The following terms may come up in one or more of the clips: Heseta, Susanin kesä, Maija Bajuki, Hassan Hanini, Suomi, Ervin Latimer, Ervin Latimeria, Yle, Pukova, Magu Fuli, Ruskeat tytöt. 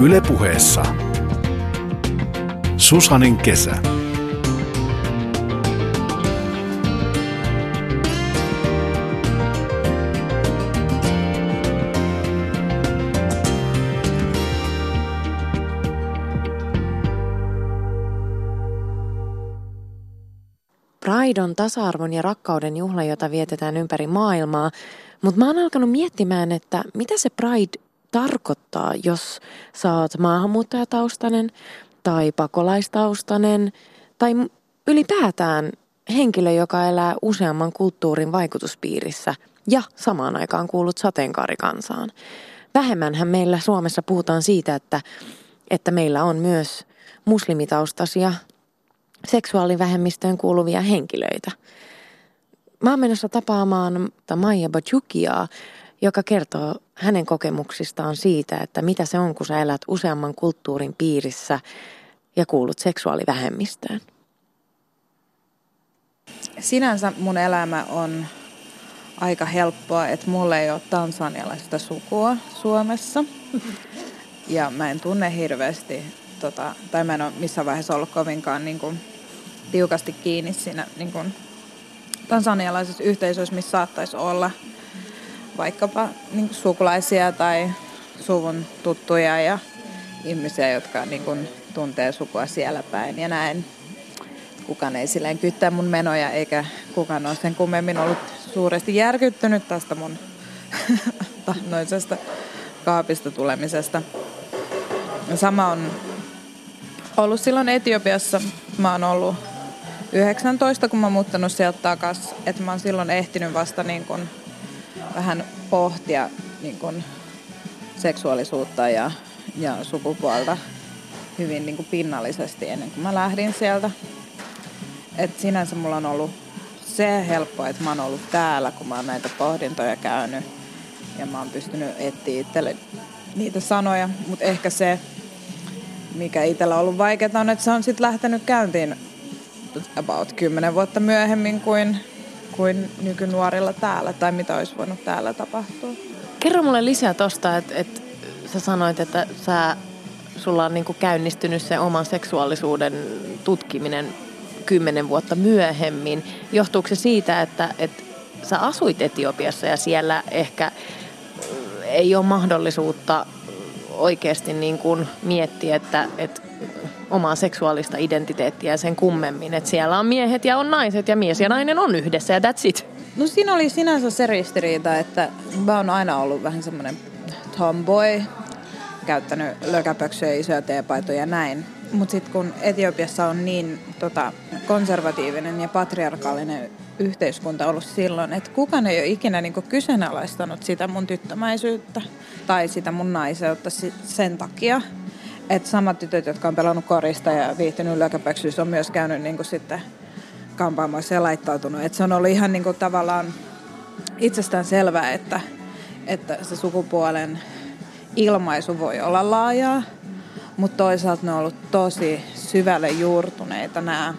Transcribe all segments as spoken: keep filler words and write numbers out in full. Yle Puheessa Susanin kesä. Raidon, tasa-arvon ja rakkauden juhla, jota vietetään ympäri maailmaa. Mutta mä oon alkanut miettimään, että mitä se Pride tarkoittaa, jos sä oot maahanmuuttajataustainen tai pakolaistaustainen tai ylipäätään henkilö, joka elää useamman kulttuurin vaikutuspiirissä ja samaan aikaan kuulut sateenkaarikansaan. Vähemmänhän meillä Suomessa puhutaan siitä, että, että meillä on myös muslimitaustaisia seksuaalivähemmistöön kuuluvia henkilöitä. Mä oon menossa tapaamaan Maija Bajukiaa, joka kertoo hänen kokemuksistaan siitä, että mitä se on, kun sä elät useamman kulttuurin piirissä ja kuulut seksuaalivähemmistöön. Sinänsä mun elämä on aika helppoa, että mulla ei ole tansanialaista sukua Suomessa ja mä en tunne hirveästi Tota, tai mä en ole missään vaiheessa ollut kovinkaan niin kuin, tiukasti kiinni siinä niin kuin, tansanialaisessa yhteisössä, missä saattaisi olla vaikkapa niin kuin, sukulaisia tai suvun tuttuja ja ihmisiä, jotka niin kuin, tuntee sukua siellä päin ja näin. Kukaan ei silleen kyttää mun menoja eikä kukaan ole sen kummemmin ollut suuresti järkyttynyt tästä mun tahnoisesta kaapista tulemisesta. Sama on ollut silloin Etiopiassa. Mä oon ollut yhdeksäntoista, kun mä oon muuttanut sieltä takas. Että mä oon silloin ehtinyt vasta niin kun vähän pohtia niin kun seksuaalisuutta ja, ja sukupuolta hyvin niin kun pinnallisesti ennen kuin mä lähdin sieltä. Et sinänsä mulla on ollut se helppoa, että mä oon ollut täällä, kun mä oon näitä pohdintoja käynyt. Ja mä oon pystynyt etsiä itselle niitä sanoja, mutta ehkä se, mikä itsellä on ollut vaikeaa, on, että se on sitten lähtenyt käyntiin about kymmenen vuotta myöhemmin kuin, kuin nykynuorilla täällä, tai mitä olisi voinut täällä tapahtua. Kerro mulle lisää tosta, että et sä sanoit, että sä, sulla on niinku käynnistynyt se oman seksuaalisuuden tutkiminen kymmenen vuotta myöhemmin. Johtuuko se siitä, että et sä asuit Etiopiassa ja siellä ehkä ei ole mahdollisuutta oikeasti niin kuin miettiä, että, että omaa seksuaalista identiteettiä sen kummemmin. Että siellä on miehet ja on naiset ja mies ja nainen on yhdessä ja that's it. No siinä oli sinänsä se ristiriita, että mä oon aina ollut vähän semmoinen tomboy, käyttänyt lökäpöksyä, isoja teepaitoja ja näin. Mutta sitten kun Etiopiassa on niin tota, konservatiivinen ja patriarkaalinen yhteiskunta ollut silloin, että kukaan ei ole ikinä niin kuin kyseenalaistanut sitä mun tyttömäisyyttä tai sitä mun naiseutta sen takia, että samat tytöt, jotka on pelannut korista ja viihtynyt lökäpäksyys, on myös käynyt niin kuin sitten kampaamoissa ja laittautunut. Että se on ollut ihan niin kuin tavallaan itsestään selvää, että, että se sukupuolen ilmaisu voi olla laajaa, mutta toisaalta ne on ollut tosi syvälle juurtuneita nämä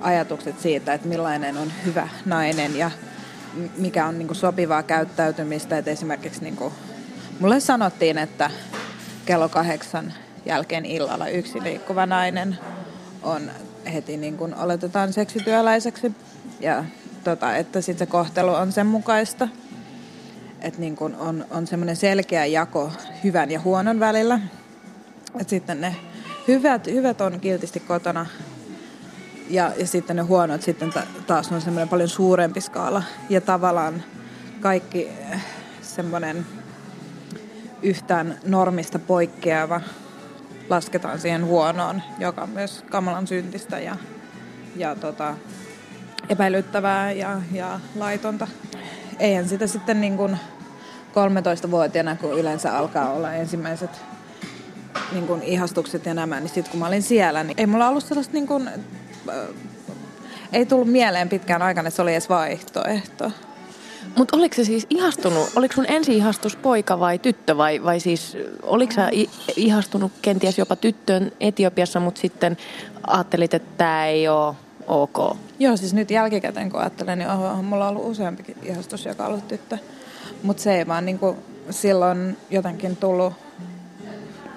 ajatukset siitä, että millainen on hyvä nainen ja mikä on niin kuin sopivaa käyttäytymistä. Et esimerkiksi niin kuin, mulle sanottiin, että kello kahdeksan jälkeen illalla yksi liikkuva nainen on heti niin kuin oletetaan seksityöläiseksi ja tota, että sit se kohtelu on sen mukaista. Että niin kuin on, on semmoinen selkeä jako hyvän ja huonon välillä. Et sitten ne hyvät, hyvät on kiltisti kotona. Ja, ja sitten ne huonot sitten taas on semmoinen paljon suurempi skaala. Ja tavallaan kaikki semmoinen yhtään normista poikkeava lasketaan siihen huonoon, joka on myös kamalan syntistä ja, ja tota, epäilyttävää ja, ja laitonta. Eihän sitä sitten niin kuin kolmetoistavuotiaana, kun yleensä alkaa olla ensimmäiset niin kuin ihastukset ja nämä, niin sitten kun mä olin siellä, niin ei mulla ollut sellaista niin kuin ei tullut mieleen pitkään aikana, että se oli edes vaihtoehto. Mutta oliko se siis ihastunut? Oliko sun ensi-ihastus poika vai tyttö? Vai, vai siis oliko sä ihastunut kenties jopa tyttöön Etiopiassa, mutta sitten ajattelit, että tämä ei ole ok? Joo, siis nyt jälkikäteen kun ajattelen, niin on mulla ollut useampikin ihastus, joka on ollut tyttö. Mutta se ei vaan niin kuin silloin jotenkin tullut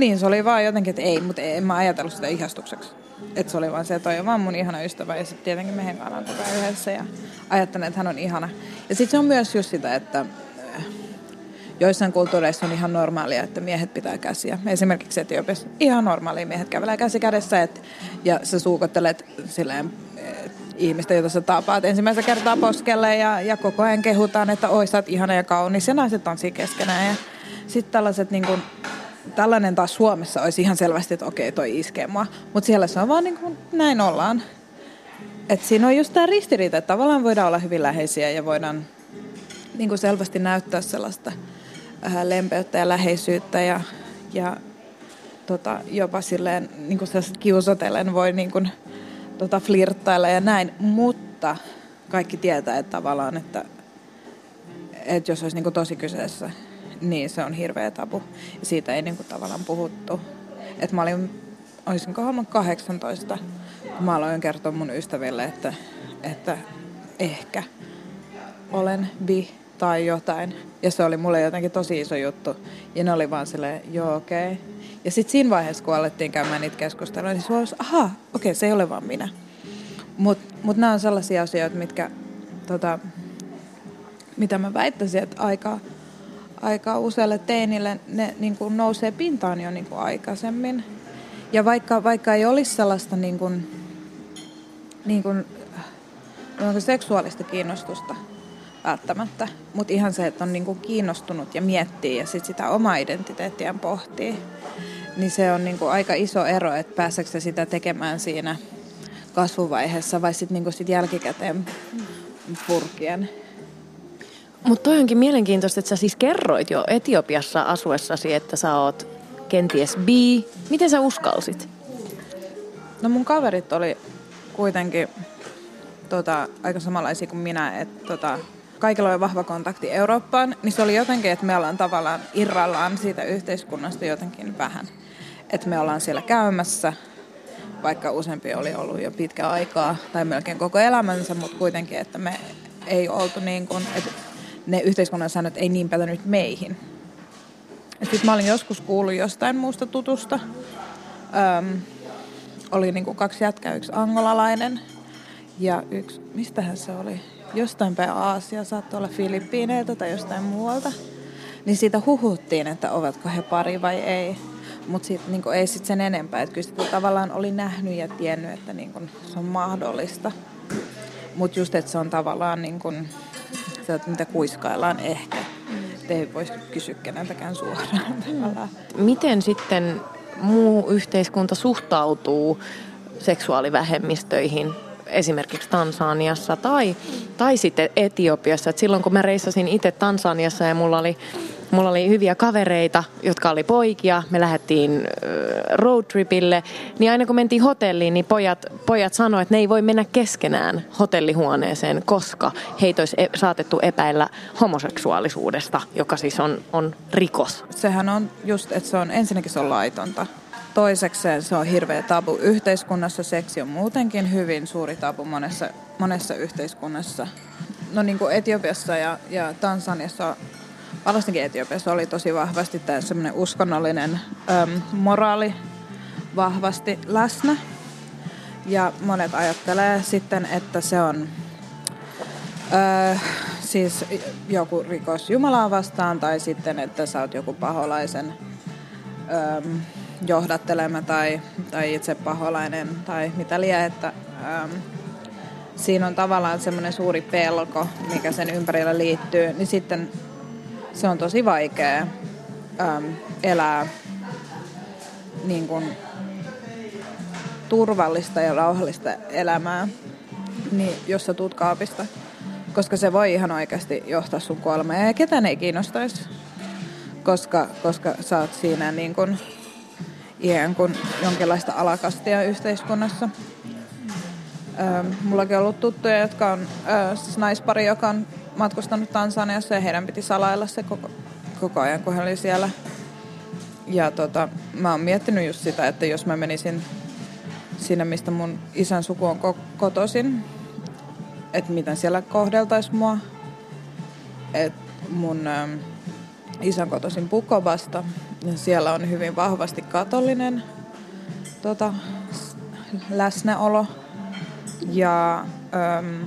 Niin, se oli vaan jotenkin, että ei, mutta en mä ajatellut sitä ihastukseksi. Että se oli vaan se, että toi on vaan mun ihana ystävä ja sitten tietenkin me hengaillaan koko ajan yhdessä ja ajattelen, että hän on ihana. Ja sitten se on myös just sitä, että joissain kulttuureissa on ihan normaalia, että miehet pitää käsiä. Esimerkiksi Etiopiassa ihan normaalia, miehet kävelee käsi kädessä et, ja sä suukottelet silleen et, ihmistä, jota sä tapaat ensimmäistä kertaa poskelle ja, ja koko ajan kehutaan, että oi sä oot ihana ja kaunis ja naiset tanssii keskenään. Ja sitten tällaiset niin kun, tällainen taas Suomessa olisi ihan selvästi, että okei toi iskee mua, mutta siellä se on vaan niin kun, näin ollaan. Et siinä on just tää ristiriita, että tavallaan voidaan olla hyvin läheisiä ja voidaan niin kun selvästi näyttää sellaista lempeyttä ja läheisyyttä ja, ja tota, jopa silleen niin kuin kiusotellen voi niin kuin, tota, flirttailla ja näin, mutta kaikki tietää, että tavallaan, että, että jos olisi niin kuin tosi kyseessä, niin se on hirveä tabu. Ja siitä ei niin kuin, tavallaan puhuttu. Et mä olin, olisinkohan kahdeksantoista, kun mä aloin kertoa mun ystäville, että, että ehkä olen bi tai jotain. Ja se oli mulle jotenkin tosi iso juttu. Ja ne oli vaan silleen, joo, okei. Okay. Ja sitten siinä vaiheessa, kun alettiin käymään niitä keskusteluja, niin se oli, aha, okei, okay, se ei ole vaan minä. Mutta mut nämä on sellaisia asioita, mitkä, tota, mitä mä väittäisin, että aika, aika usealle teinille ne niin kuin nousee pintaan jo niin kuin aikaisemmin. Ja vaikka, vaikka ei olisi sellaista niin kuin, niin kuin, seksuaalista kiinnostusta, välttämättä, mutta ihan se, että on niinku kiinnostunut ja miettii ja sit sitä omaa identiteettiään pohtii, niin se on niinku aika iso ero, että pääseekö sitä tekemään siinä kasvuvaiheessa vai sitten niinku sit jälkikäteen purkien. Mutta toi onkin mielenkiintoista, että sä siis kerroit jo Etiopiassa asuessasi, että sä oot kenties bi. Miten sä uskalsit? No mun kaverit oli kuitenkin tota, aika samanlaisia kuin minä, että tota, kaikilla oli vahva kontakti Eurooppaan, niin se oli jotenkin, että me ollaan tavallaan irrallaan siitä yhteiskunnasta jotenkin vähän. Että me ollaan siellä käymässä, vaikka useampi oli ollut jo pitkä aikaa tai melkein koko elämänsä, mutta kuitenkin, että me ei oltu niin kuin, että ne yhteiskunnan säännöt ei niin pätänyt meihin. Sitten mä olin joskus kuullut jostain muusta tutusta. Öm, oli niin kuin kaksi jätkää, yksi angolalainen ja yksi, mistähän se oli? Jostain päin Aasiaa, saattoi olla Filippiineiltä tai jostain muualta. Niin siitä huhuttiin, että ovatko he pari vai ei. Mutta niin ei sitten sen enempää. Että kyllä sitä tavallaan oli nähnyt ja tiennyt, että niin kun, se on mahdollista. Mutta just, että se on tavallaan niin kun, se, että mitä kuiskaillaan ehkä. Et ei voisi kysyä keneltäkään suoraan. Miten sitten muu yhteiskunta suhtautuu seksuaalivähemmistöihin? Esimerkiksi Tansaniassa tai, tai sitten Etiopiassa. Et silloin kun mä reissasin itse Tansaniassa ja mulla oli, mulla oli hyviä kavereita, jotka oli poikia, me lähdettiin roadtripille, niin aina kun mentiin hotelliin, niin pojat, pojat sanoivat, että ne ei voi mennä keskenään hotellihuoneeseen, koska heitä olisi saatettu epäillä homoseksuaalisuudesta, joka siis on, on rikos. Sehän on just, että se on ensinnäkin se on laitonta. Toisekseen se on hirveä tabu yhteiskunnassa. Seksi on muutenkin hyvin suuri tabu monessa, monessa yhteiskunnassa. No niin kuin Etiopiassa ja, ja Tansaniassa, varsinkin Etiopiassa oli tosi vahvasti tämä semmoinen uskonnollinen äm, moraali vahvasti läsnä. Ja monet ajattelee sitten, että se on Öö, siis joku rikos Jumalaa vastaan tai sitten, että sä oot joku paholaisen Öö, johdattelema tai, tai itse paholainen tai mitä liian, että äm, siinä on tavallaan semmoinen suuri pelko, mikä sen ympärillä liittyy, niin sitten se on tosi vaikea äm, elää niin kuin turvallista ja rauhallista elämää, niin jos sä tuut kaapista, koska se voi ihan oikeasti johtaa sun kuolemaan ja ketään ei kiinnostaisi, koska, koska sä oot siinä niin kuin ihan kuin jonkinlaista alakastia yhteiskunnassa. Öö, mullakin on ollut tuttuja, jotka on öö, siis naispari, joka on matkustanut Tansaniassa ja heidän piti salailla se koko, koko ajan, kun he oli siellä. Ja tota, mä oon miettinyt just sitä, että jos mä menisin sinne, mistä mun isän suku on ko- kotoisin, että miten siellä kohdeltaisi mua. Että mun öö, isän kotoisin Pukovasta. Siellä on hyvin vahvasti katolinen tota, läsnäolo. Ja öm,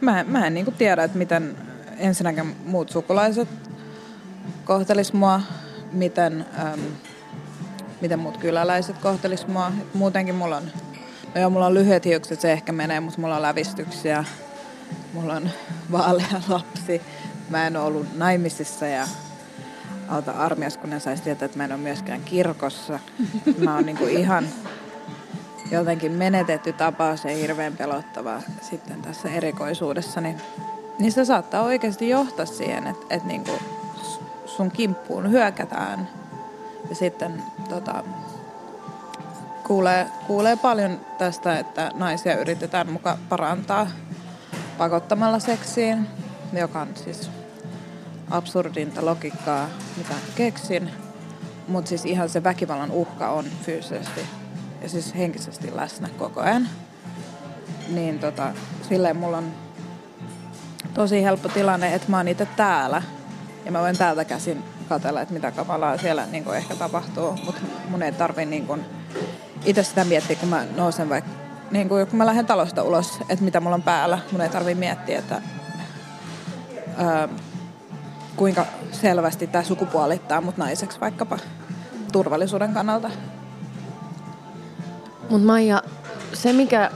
mä, mä en niin kuin tiedä, että miten ensinnäkin muut sukulaiset kohtelis mua, miten, öm, miten muut kyläläiset kohtelis mua. Muutenkin mulla on, no joo, mulla on lyhyet hiukset, se ehkä menee, mutta mulla on lävistyksiä. Mulla on vaalea lapsi. Mä en ole ollut naimisissa ja auta armias, kun ne saisi tietää, että mä en ole myöskään kirkossa. Mä oon niinku ihan jotenkin menetetty tapaus ja hirveän pelottavaa sitten tässä erikoisuudessa. Niin, niin se saattaa oikeasti johtaa siihen, että, että niinku sun kimppuun hyökätään. Ja sitten tota, kuulee, kuulee paljon tästä, että naisia yritetään muka parantaa pakottamalla seksiin, joka on siis absurdinta logiikkaa, mitä keksin. Mutta siis ihan se väkivallan uhka on fyysisesti ja siis henkisesti läsnä koko ajan. Niin tota, silleen mulla on tosi helppo tilanne, että mä oon itse täällä. Ja mä voin täältä käsin katsella, että mitä kamalaa siellä niin ehkä tapahtuu. Mutta mun ei tarvi niin kun itse sitä miettiä, kun mä nousen vaikka, niin kun mä lähden talosta ulos, että mitä mulla on päällä. Mun ei tarvi miettiä, että Öö, kuinka selvästi tämä sukupuolittaa mut naiseksi vaikkapa turvallisuuden kannalta. Mut Maija, se mikä,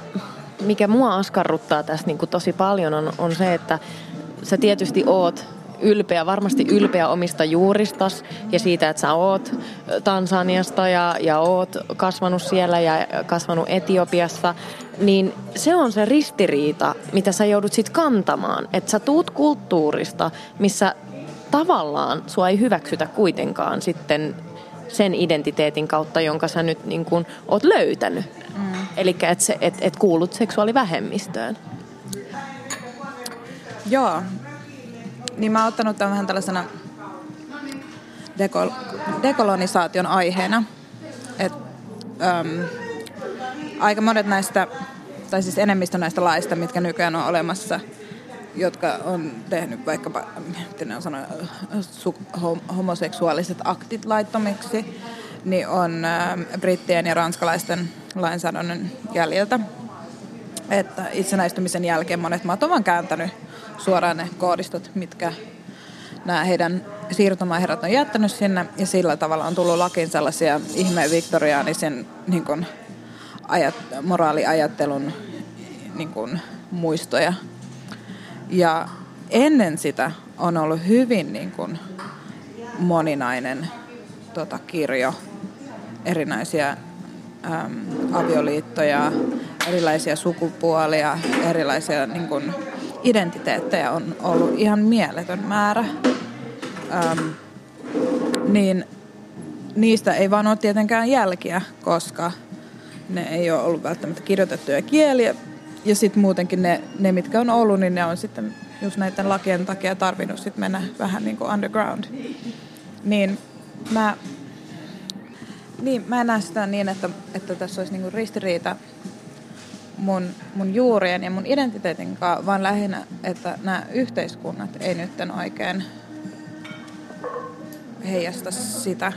mikä mua askarruttaa tässä niin tosi paljon on, on se, että sä tietysti oot ylpeä, varmasti ylpeä omista juuristas ja siitä, että sä oot Tansaniasta ja, ja oot kasvanut siellä ja kasvanut Etiopiassa, niin se on se ristiriita, mitä sä joudut sit kantamaan. Että sä tuut kulttuurista, missä tavallaan sua ei hyväksytä kuitenkaan sitten sen identiteetin kautta, jonka sä nyt niin kun oot löytänyt. Mm. Elikkä että et, et kuulut seksuaalivähemmistöön. Joo. Niin mä oon ottanut tämän vähän tällaisena dekol- dekolonisaation aiheena. Et, äm, aika monet näistä, tai siis enemmistö näistä laista, mitkä nykyään on olemassa, jotka on tehnyt vaikkapa, miten ne on sanonut, su- homoseksuaaliset aktit laittomiksi, niin on äm, brittien ja ranskalaisten lainsäädännön jäljeltä. Että itsenäistymisen jälkeen monet maat on vaan kääntänyt suoraan ne koodistot, mitkä nämä heidän siirtomaaherrat on jättänyt sinne. Ja sillä tavalla on tullut lakiin sellaisia ihmeen viktoriaanisen niin kuin, ajat, moraaliajattelun niin kuin, muistoja. Ja ennen sitä on ollut hyvin niin kuin, moninainen tota, kirjo erinäisiä äm, avioliittoja, erilaisia sukupuolia, erilaisia niin kuin, identiteettejä on ollut ihan mieletön määrä, ähm, niin niistä ei vaan ole tietenkään jälkiä, koska ne ei ole ollut välttämättä kirjoitettuja kieliä. Ja sitten muutenkin ne, ne, mitkä on ollut, niin ne on sitten just näiden lakien takia tarvinnut sit mennä vähän niin kuin underground. Niin mä, niin, mä näen sitä niin, että, että tässä olisi niin kuin ristiriita Mun, mun juurien ja mun identiteetin kanssa, vaan lähinnä, että nämä yhteiskunnat ei nytten oikein heijasta sitä.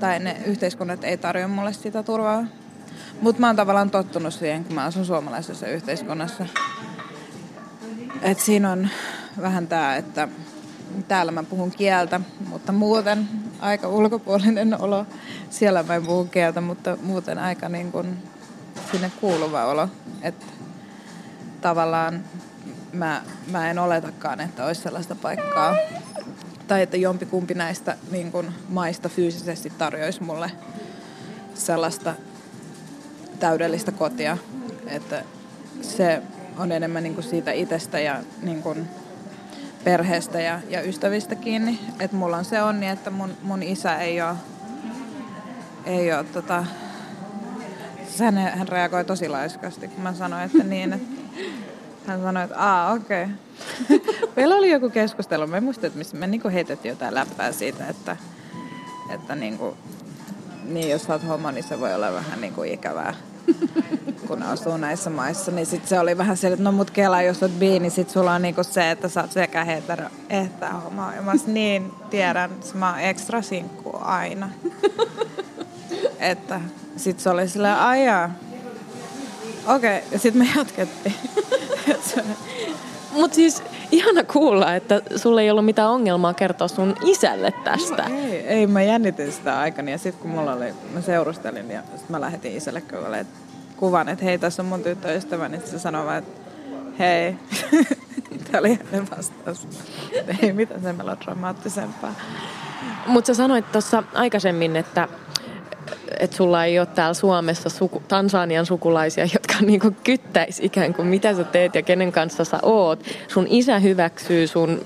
Tai ne yhteiskunnat ei tarjoa mulle sitä turvaa. Mutta mä oon tavallaan tottunut siihen, kun mä asun suomalaisessa yhteiskunnassa. Että siinä on vähän tää, että täällä mä puhun kieltä, mutta muuten aika ulkopuolinen olo. Siellä mä en puhu kieltä, mutta muuten aika niin kuin sinne kuuluva olo, että tavallaan mä, mä en oletakaan, että olisi sellaista paikkaa tai että jompikumpi näistä niin kun, maista fyysisesti tarjoisi mulle sellaista täydellistä kotia, että se on enemmän niin kun, siitä itsestä ja niin kun, perheestä ja, ja ystävistä kiinni, että mulla on se onni, että mun, mun isä ei ole ei ole tota Hän, hän reagoi tosi laiskasti, kun mä sanoin, että niin, että hän sanoi, että aa, okei. Okay. Meillä oli joku keskustelu, mä en muista, että missä me niin heitettiin jotain läppää siitä, että, että niin kuin, niin jos sä oot homo, niin se voi olla vähän niin kuin ikävää. kun asuu näissä maissa, niin sitten se oli vähän se, että no mut Kela, jos olet bi, niin sitten sulla on niinku se, että sä oot sekä hetero että homo. Ja mä oon niin, tiedän, että mä oon ekstra sinkku aina. Että sitten se oli silleen, aijaa. Okei, okay, ja sitten me jatkettiin. Mut siis ihana kuulla, että sulla ei ollut mitään ongelmaa kertoa sun isälle tästä. No, ei, ei, mä jännitin sitä aikana ja sitten kun mulla oli, mä seurustelin ja sit mä lähetin isälle kuvalle kuvan, että hei, tässä on mun tyttöystäväni, niin se sanoi vaan, että hei, tää oli hänen vastaus. Ei mitään sen melodramaattisempaa. Mut sä sanoit tuossa aikaisemmin, että että sulla ei ole täällä Suomessa suku, Tansanian sukulaisia, jotka niinku kyttäis ikään kuin mitä sä teet ja kenen kanssa sä oot. Sun isä hyväksyy sun,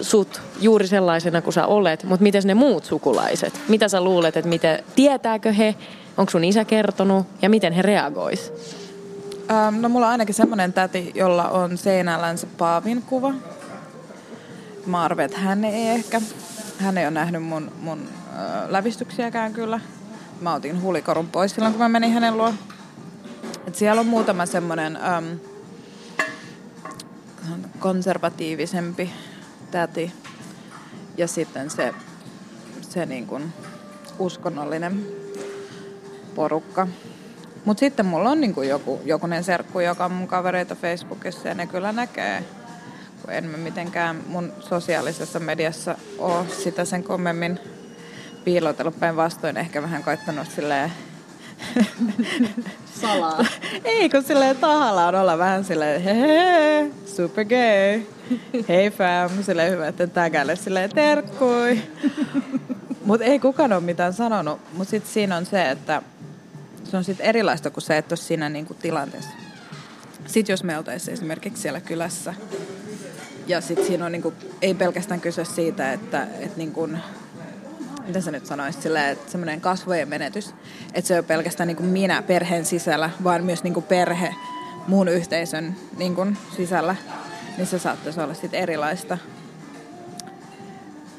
sut juuri sellaisena kuin sä olet, mutta mites ne muut sukulaiset? Mitä sä luulet, että miten, tietääkö he, onko sun isä kertonut ja miten he reagois? Ähm, no mulla on ainakin semmoinen täti, jolla on seinällänsä paavin kuva. Mä arveen, että hän ei ehkä. Hän ei ole nähnyt mun, mun äh, lävistyksiäkään kyllä. Mä otin huulikorun pois silloin, kun mä menin hänen luo. Et siellä on muutama semmoinen äm, konservatiivisempi täti. Ja sitten se, se niin kuin uskonnollinen porukka. Mut sitten mulla on niin kuin joku, jokunen serkku, joka on mun kavereita Facebookissa ja ne kyllä näkee. Kun en mä mitenkään mun sosiaalisessa mediassa ole sitä sen kommemmin piilotellut, päin vastoin ehkä vähän koittanut silleen salaa. Ei, kun silleen tahallaan olla vähän silleen hei, hei, super gay. Hei fam, silleen hyvä, että täkäile silleen terkkui. Mut ei kukaan ole mitään sanonut. Mut sit siinä on se, että se on sit erilaista, kun sä et ole siinä niinku tilanteessa. Sit jos me oltaisiin esimerkiksi siellä kylässä ja sit siinä on niinku, ei pelkästään kyse siitä, että et niinku miten sä nyt sanoisit, silleen, että semmoinen kasvojen menetys, että se ei ole pelkästään niin kuin minä perheen sisällä, vaan myös niin kuin perhe muun yhteisön niin kuin sisällä, niin se saattaisi olla sitten erilaista.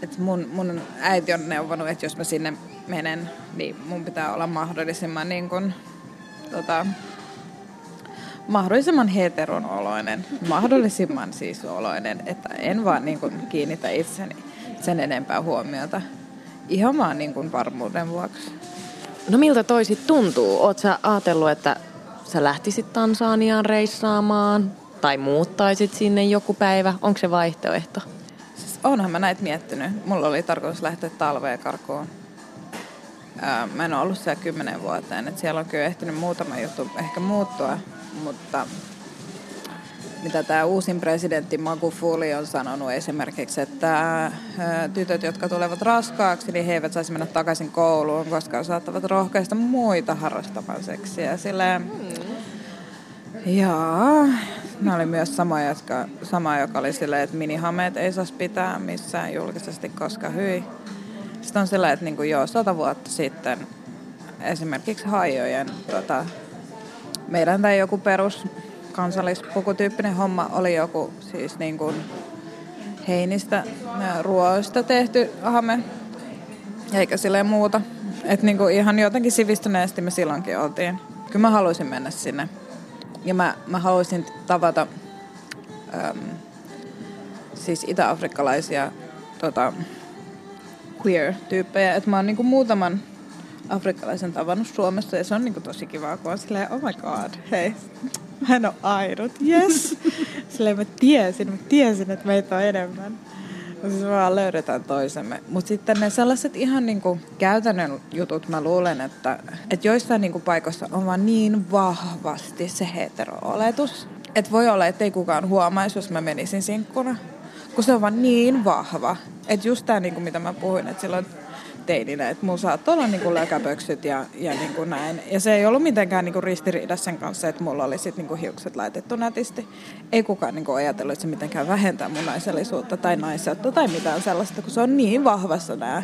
Että mun, mun äiti on neuvonut, että jos mä sinne menen, niin mun pitää olla mahdollisimman, niin kuin, tota, mahdollisimman heteron oloinen, mahdollisimman siis oloinen, että en vaan niin kuin kiinnitä itseni sen enempää huomiota. Ihan vaan niin kuin varmuuden vuoksi. No miltä toi sit tuntuu? Oot sä ajatellut, että sä lähtisit Tansaniaan reissaamaan tai muuttaisit sinne joku päivä? Onko se vaihtoehto? Siis onhan mä näitä miettinyt. Mulla oli tarkoitus lähteä talveen karkuun. Ää, mä en ole ollut siellä kymmenen vuoteen. Et siellä on kyllä ehtinyt muutama juttu ehkä muuttua, mutta mitä tämä uusin presidentti Magu Fuli on sanonut esimerkiksi, että tytöt, jotka tulevat raskaaksi, niin he eivät saisi mennä takaisin kouluun, koska saattavat rohkaista muita harrastamaan seksiä. Silleen, jaa, ne oli myös sama, jotka, sama joka oli silleen, että minihameet ei saisi pitää missään julkisesti, koska hyi. Sitten on silleen, että niin kuin joo, sata vuotta sitten esimerkiksi haijojen, tota, meidän tai joku perus kansallispukutyyppinen homma oli joku siis niin kuin heinistä ruoista tehty hame, eikä silleen muuta. Että niin kuin ihan jotenkin sivistyneesti me silloinkin oltiin. Kyllä mä haluaisin mennä sinne. Ja mä, mä haluaisin tavata äm, siis itä-afrikkalaisia tota, queer-tyyppejä. Että mä oon niin kuin muutaman afrikkalaisen tavannut Suomessa ja se on niin kuin tosi kivaa, kun on silleen oh my god, hei. Mä en ole aidut, yes. Silleen mä tiesin, mä tiesin, että meitä on enemmän. Siis me vaan löydetään toisemme. Mutta sitten ne sellaiset ihan niinku käytännön jutut, mä luulen, että et joissain niinku paikoissa on vaan niin vahvasti se hetero-oletus. Että voi olla, ettei kukaan huomaisi, jos mä menisin sinkkuna. Kun se on vaan niin vahva. Että just tää, niinku, mitä mä puhuin, että silloin teininä, että mun saat olla niinku lökäpöksyt ja, ja niinku näin. Ja se ei ollut mitenkään niinku ristiriidassa sen kanssa, että mulla oli sit niinku hiukset laitettu nätisti. Ei kukaan niinku ajatellut, että se mitenkään vähentää mun naisellisuutta tai naiseutta tai mitään sellaista, kun se on niin vahvassa nää.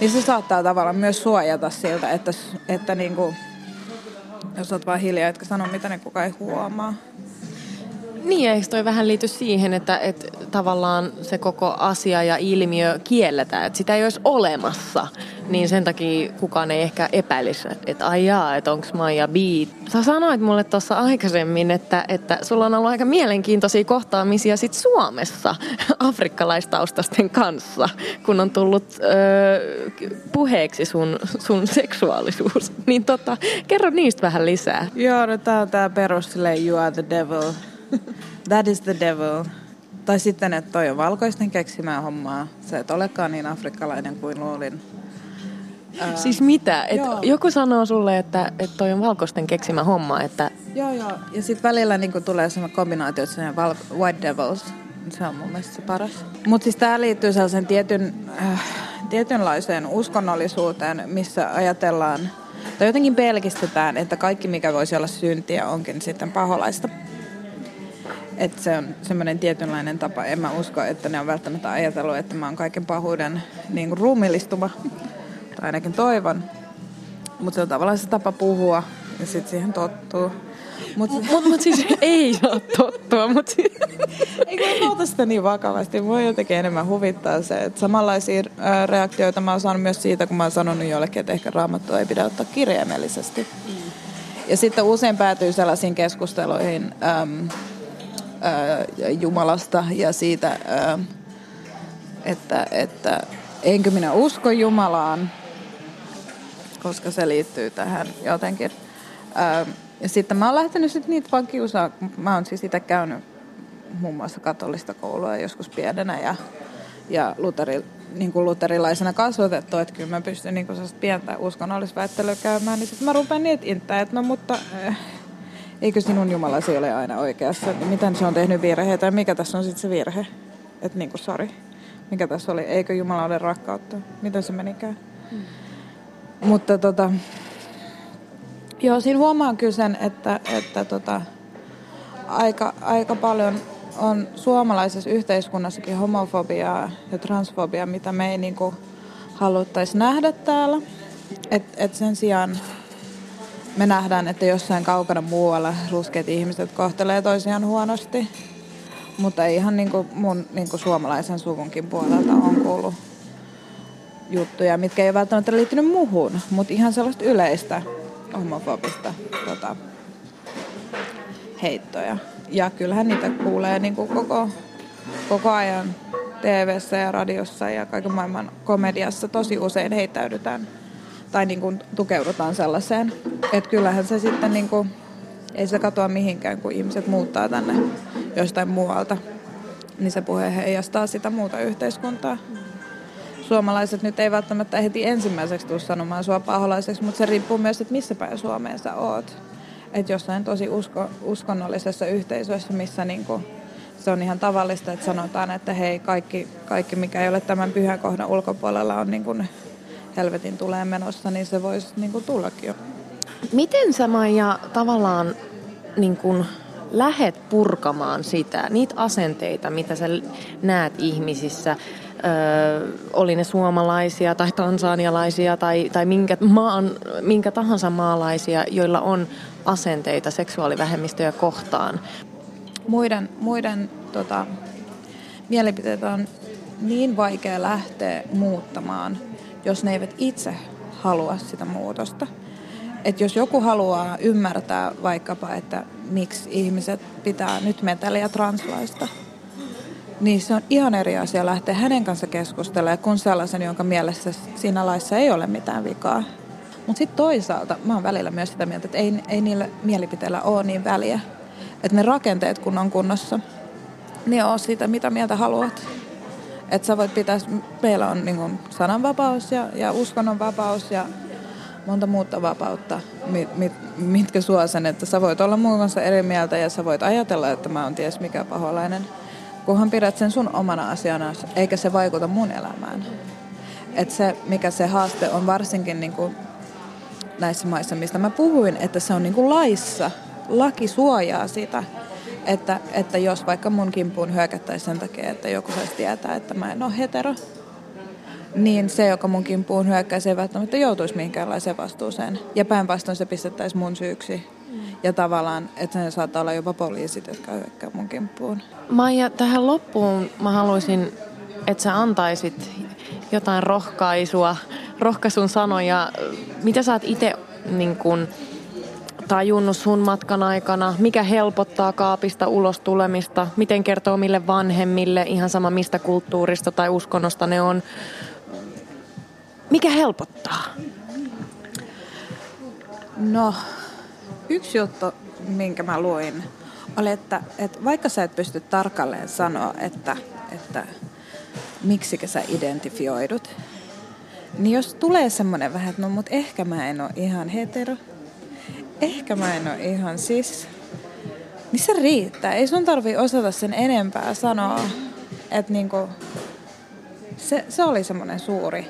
Niin se saattaa tavallaan myös suojata siltä, että, että niinku, jos oot vaan hiljaa, etkä sano mitä, niin kukaan ei huomaa. Niin, eikö toi vähän liity siihen, että, että tavallaan se koko asia ja ilmiö kielletään, että sitä ei olisi olemassa, Niin sen takia kukaan ei ehkä epäilisi, että ai jaa, että onko Maija beat. Sä sanoit mulle tuossa aikaisemmin, että, että sulla on ollut aika mielenkiintoisia kohtaamisia sit Suomessa afrikkalaistaustasten kanssa, kun on tullut öö, puheeksi sun, sun seksuaalisuus. Niin tota, kerro niistä vähän lisää. Joo, no tää on tää perus, silleen, you are the devil. That is the devil. Tai sitten, että toi on valkoisten keksimää hommaa. Sä et olekaan niin afrikkalainen kuin luulin. Ää, siis mitä? Et joku sanoo sulle, että, että toi on valkoisten keksimä homma, että... Joo, joo. Ja sitten välillä niin tulee semmoinen kombinaatio, että se on white devils. Se on mun mielestä se paras. Mutta siis tää liittyy sellaisen tietyn, äh, tietynlaiseen uskonnollisuuteen, missä ajatellaan, tai jotenkin pelkistetään, että kaikki mikä voisi olla syntiä onkin sitten paholaista. Että se on semmoinen tietynlainen tapa. En mä usko, että ne on välttämättä ajatellut, että mä oon kaiken pahuuden niin kuin ruumiillistuma. Tai ainakin toivon. Mutta se on tavallaan se tapa puhua ja sitten siihen tottuu. Mutta mut, mut, mut siis ei ole tottua. Mut... Eikö mä ota sitä niin vakavasti. Mua jotenkin enemmän huvittaa se. Että samanlaisia reaktioita mä oon saanut myös siitä, kun mä oon sanonut jollekin, että ehkä raamattua ei pidä ottaa kirjaimellisesti. Mm. Ja sitten usein päätyy sellaisiin keskusteluihin... Äm, Jumalasta ja siitä, että, että enkö minä usko Jumalaan, koska se liittyy tähän jotenkin. Ja sitten mä oon lähtenyt sitten niitä vaan kiusaa. Mä oon siis itse käynyt muun muassa katolista koulua joskus pienenä ja, ja luteri, niin kuin luterilaisena kasvatettu, että kyllä mä pystyn niin kuin pientä uskonnollisväittelyä käymään, niin sitten mä rupean niitä inttää, että no mutta... Eikö sinun jumalasi ole aina oikeassa? Miten se on tehnyt virheitä ja mikä tässä on sitten se virhe? Että niin kuin sori. Mikä tässä oli? Eikö Jumala ole rakkautta? Miten se menikään? Mm. Mutta tota... Joo, siinä huomaan kyllä sen, että, että tota, aika, aika paljon on suomalaisessa yhteiskunnassakin homofobiaa ja transfobiaa, mitä me ei niin kuin haluttaisi nähdä täällä. Että et sen sijaan... Me nähdään, että jossain kaukana muualla ruskeat ihmiset kohtelee toisiaan huonosti, mutta ihan niin kuin mun niin kuin suomalaisen suvunkin puolelta on kuullut juttuja, mitkä ei ole välttämättä liittynyt muuhun, mutta ihan sellaista yleistä homofobista tota, heittoja. Ja kyllähän niitä kuulee niin kuin koko, koko ajan T V:ssä ja radiossa ja kaiken maailman komediassa tosi usein heittäydytään. Tai niin kuin tukeudutaan sellaiseen. Että kyllähän se sitten niin kuin, ei se katoa mihinkään, kun ihmiset muuttaa tänne jostain muualta. Niin se puhe heijastaa sitä muuta yhteiskuntaa. Suomalaiset nyt ei välttämättä heti ensimmäiseksi tule sanomaan sua paholaiseksi, mutta se riippuu myös, että missä päin Suomeen sä oot. Että jossain tosi usko, uskonnollisessa yhteisössä, missä niin kuin, se on ihan tavallista, että sanotaan, että hei, kaikki, kaikki mikä ei ole tämän pyhän kohdan ulkopuolella on niin kuin... helvetin tulee menossa, niin se voisi niin tullakin jo. Miten sä, Maija, tavallaan niin kun lähet purkamaan sitä, niitä asenteita, mitä sä näet ihmisissä, öö, oli ne suomalaisia tai tansanialaisia tai, tai minkä, maan, minkä tahansa maalaisia, joilla on asenteita seksuaalivähemmistöjä kohtaan? Muiden, muiden tota, mielipiteitä on niin vaikea lähteä muuttamaan, jos ne eivät itse halua sitä muutosta. Että jos joku haluaa ymmärtää vaikkapa, että miksi ihmiset pitää nyt meteliä translaista, niin se on ihan eri asia lähteä hänen kanssa keskustelemaan kuin sellaisen, jonka mielessä siinä laissa ei ole mitään vikaa. Mutta sitten toisaalta mä oon välillä myös sitä mieltä, että ei, ei niillä mielipiteillä ole niin väliä. Että ne rakenteet kun on kunnossa, niin on siitä mitä mieltä haluat. Että sä voit pitää, meillä on niin sananvapaus ja, ja uskonnonvapaus ja monta muuta vapautta, mit, mit, mitkä suo sen, että sä voit olla muun kanssa eri mieltä ja sä voit ajatella, että mä oon ties mikä paholainen, kunhan pidät sen sun omana asiana, eikä se vaikuta mun elämään. Että se, mikä se haaste on varsinkin niin kuin näissä maissa, mistä mä puhuin, että se on niin kuin laissa, laki suojaa sitä. Että, että jos vaikka mun kimpuun hyökättäisiin sen takia, että joku saisi tietää, että mä en ole hetero, niin se, joka mun kimpuun hyökkäisi, ei välttämättä joutuisi minkäänlaiseen vastuuseen. Ja päinvastoin se pistettäisiin mun syyksi. Ja tavallaan, että se saattaa olla jopa poliisit, jotka hyökkää mun kimpuun. Maija, tähän loppuun mä haluaisin, että sä antaisit jotain rohkaisua rohkaisun sanoja. Mitä sä oot itse niin kun tajunnut sun matkan aikana? Mikä helpottaa kaapista ulos tulemista? Miten kertoo mille vanhemmille? Ihan sama mistä kulttuurista tai uskonnosta ne on. Mikä helpottaa? No, yksi juttu, minkä mä luin, oli, että, että vaikka sä et pysty tarkalleen sanoa, että, että miksikä sä identifioidut, niin jos tulee semmoinen vähän, että no mut ehkä mä en oo ihan hetero, ehkä mä en oo ihan sis, niin se riittää. Ei sun tarvii osata sen enempää sanoa, että niinku, se, se oli semmoinen suuri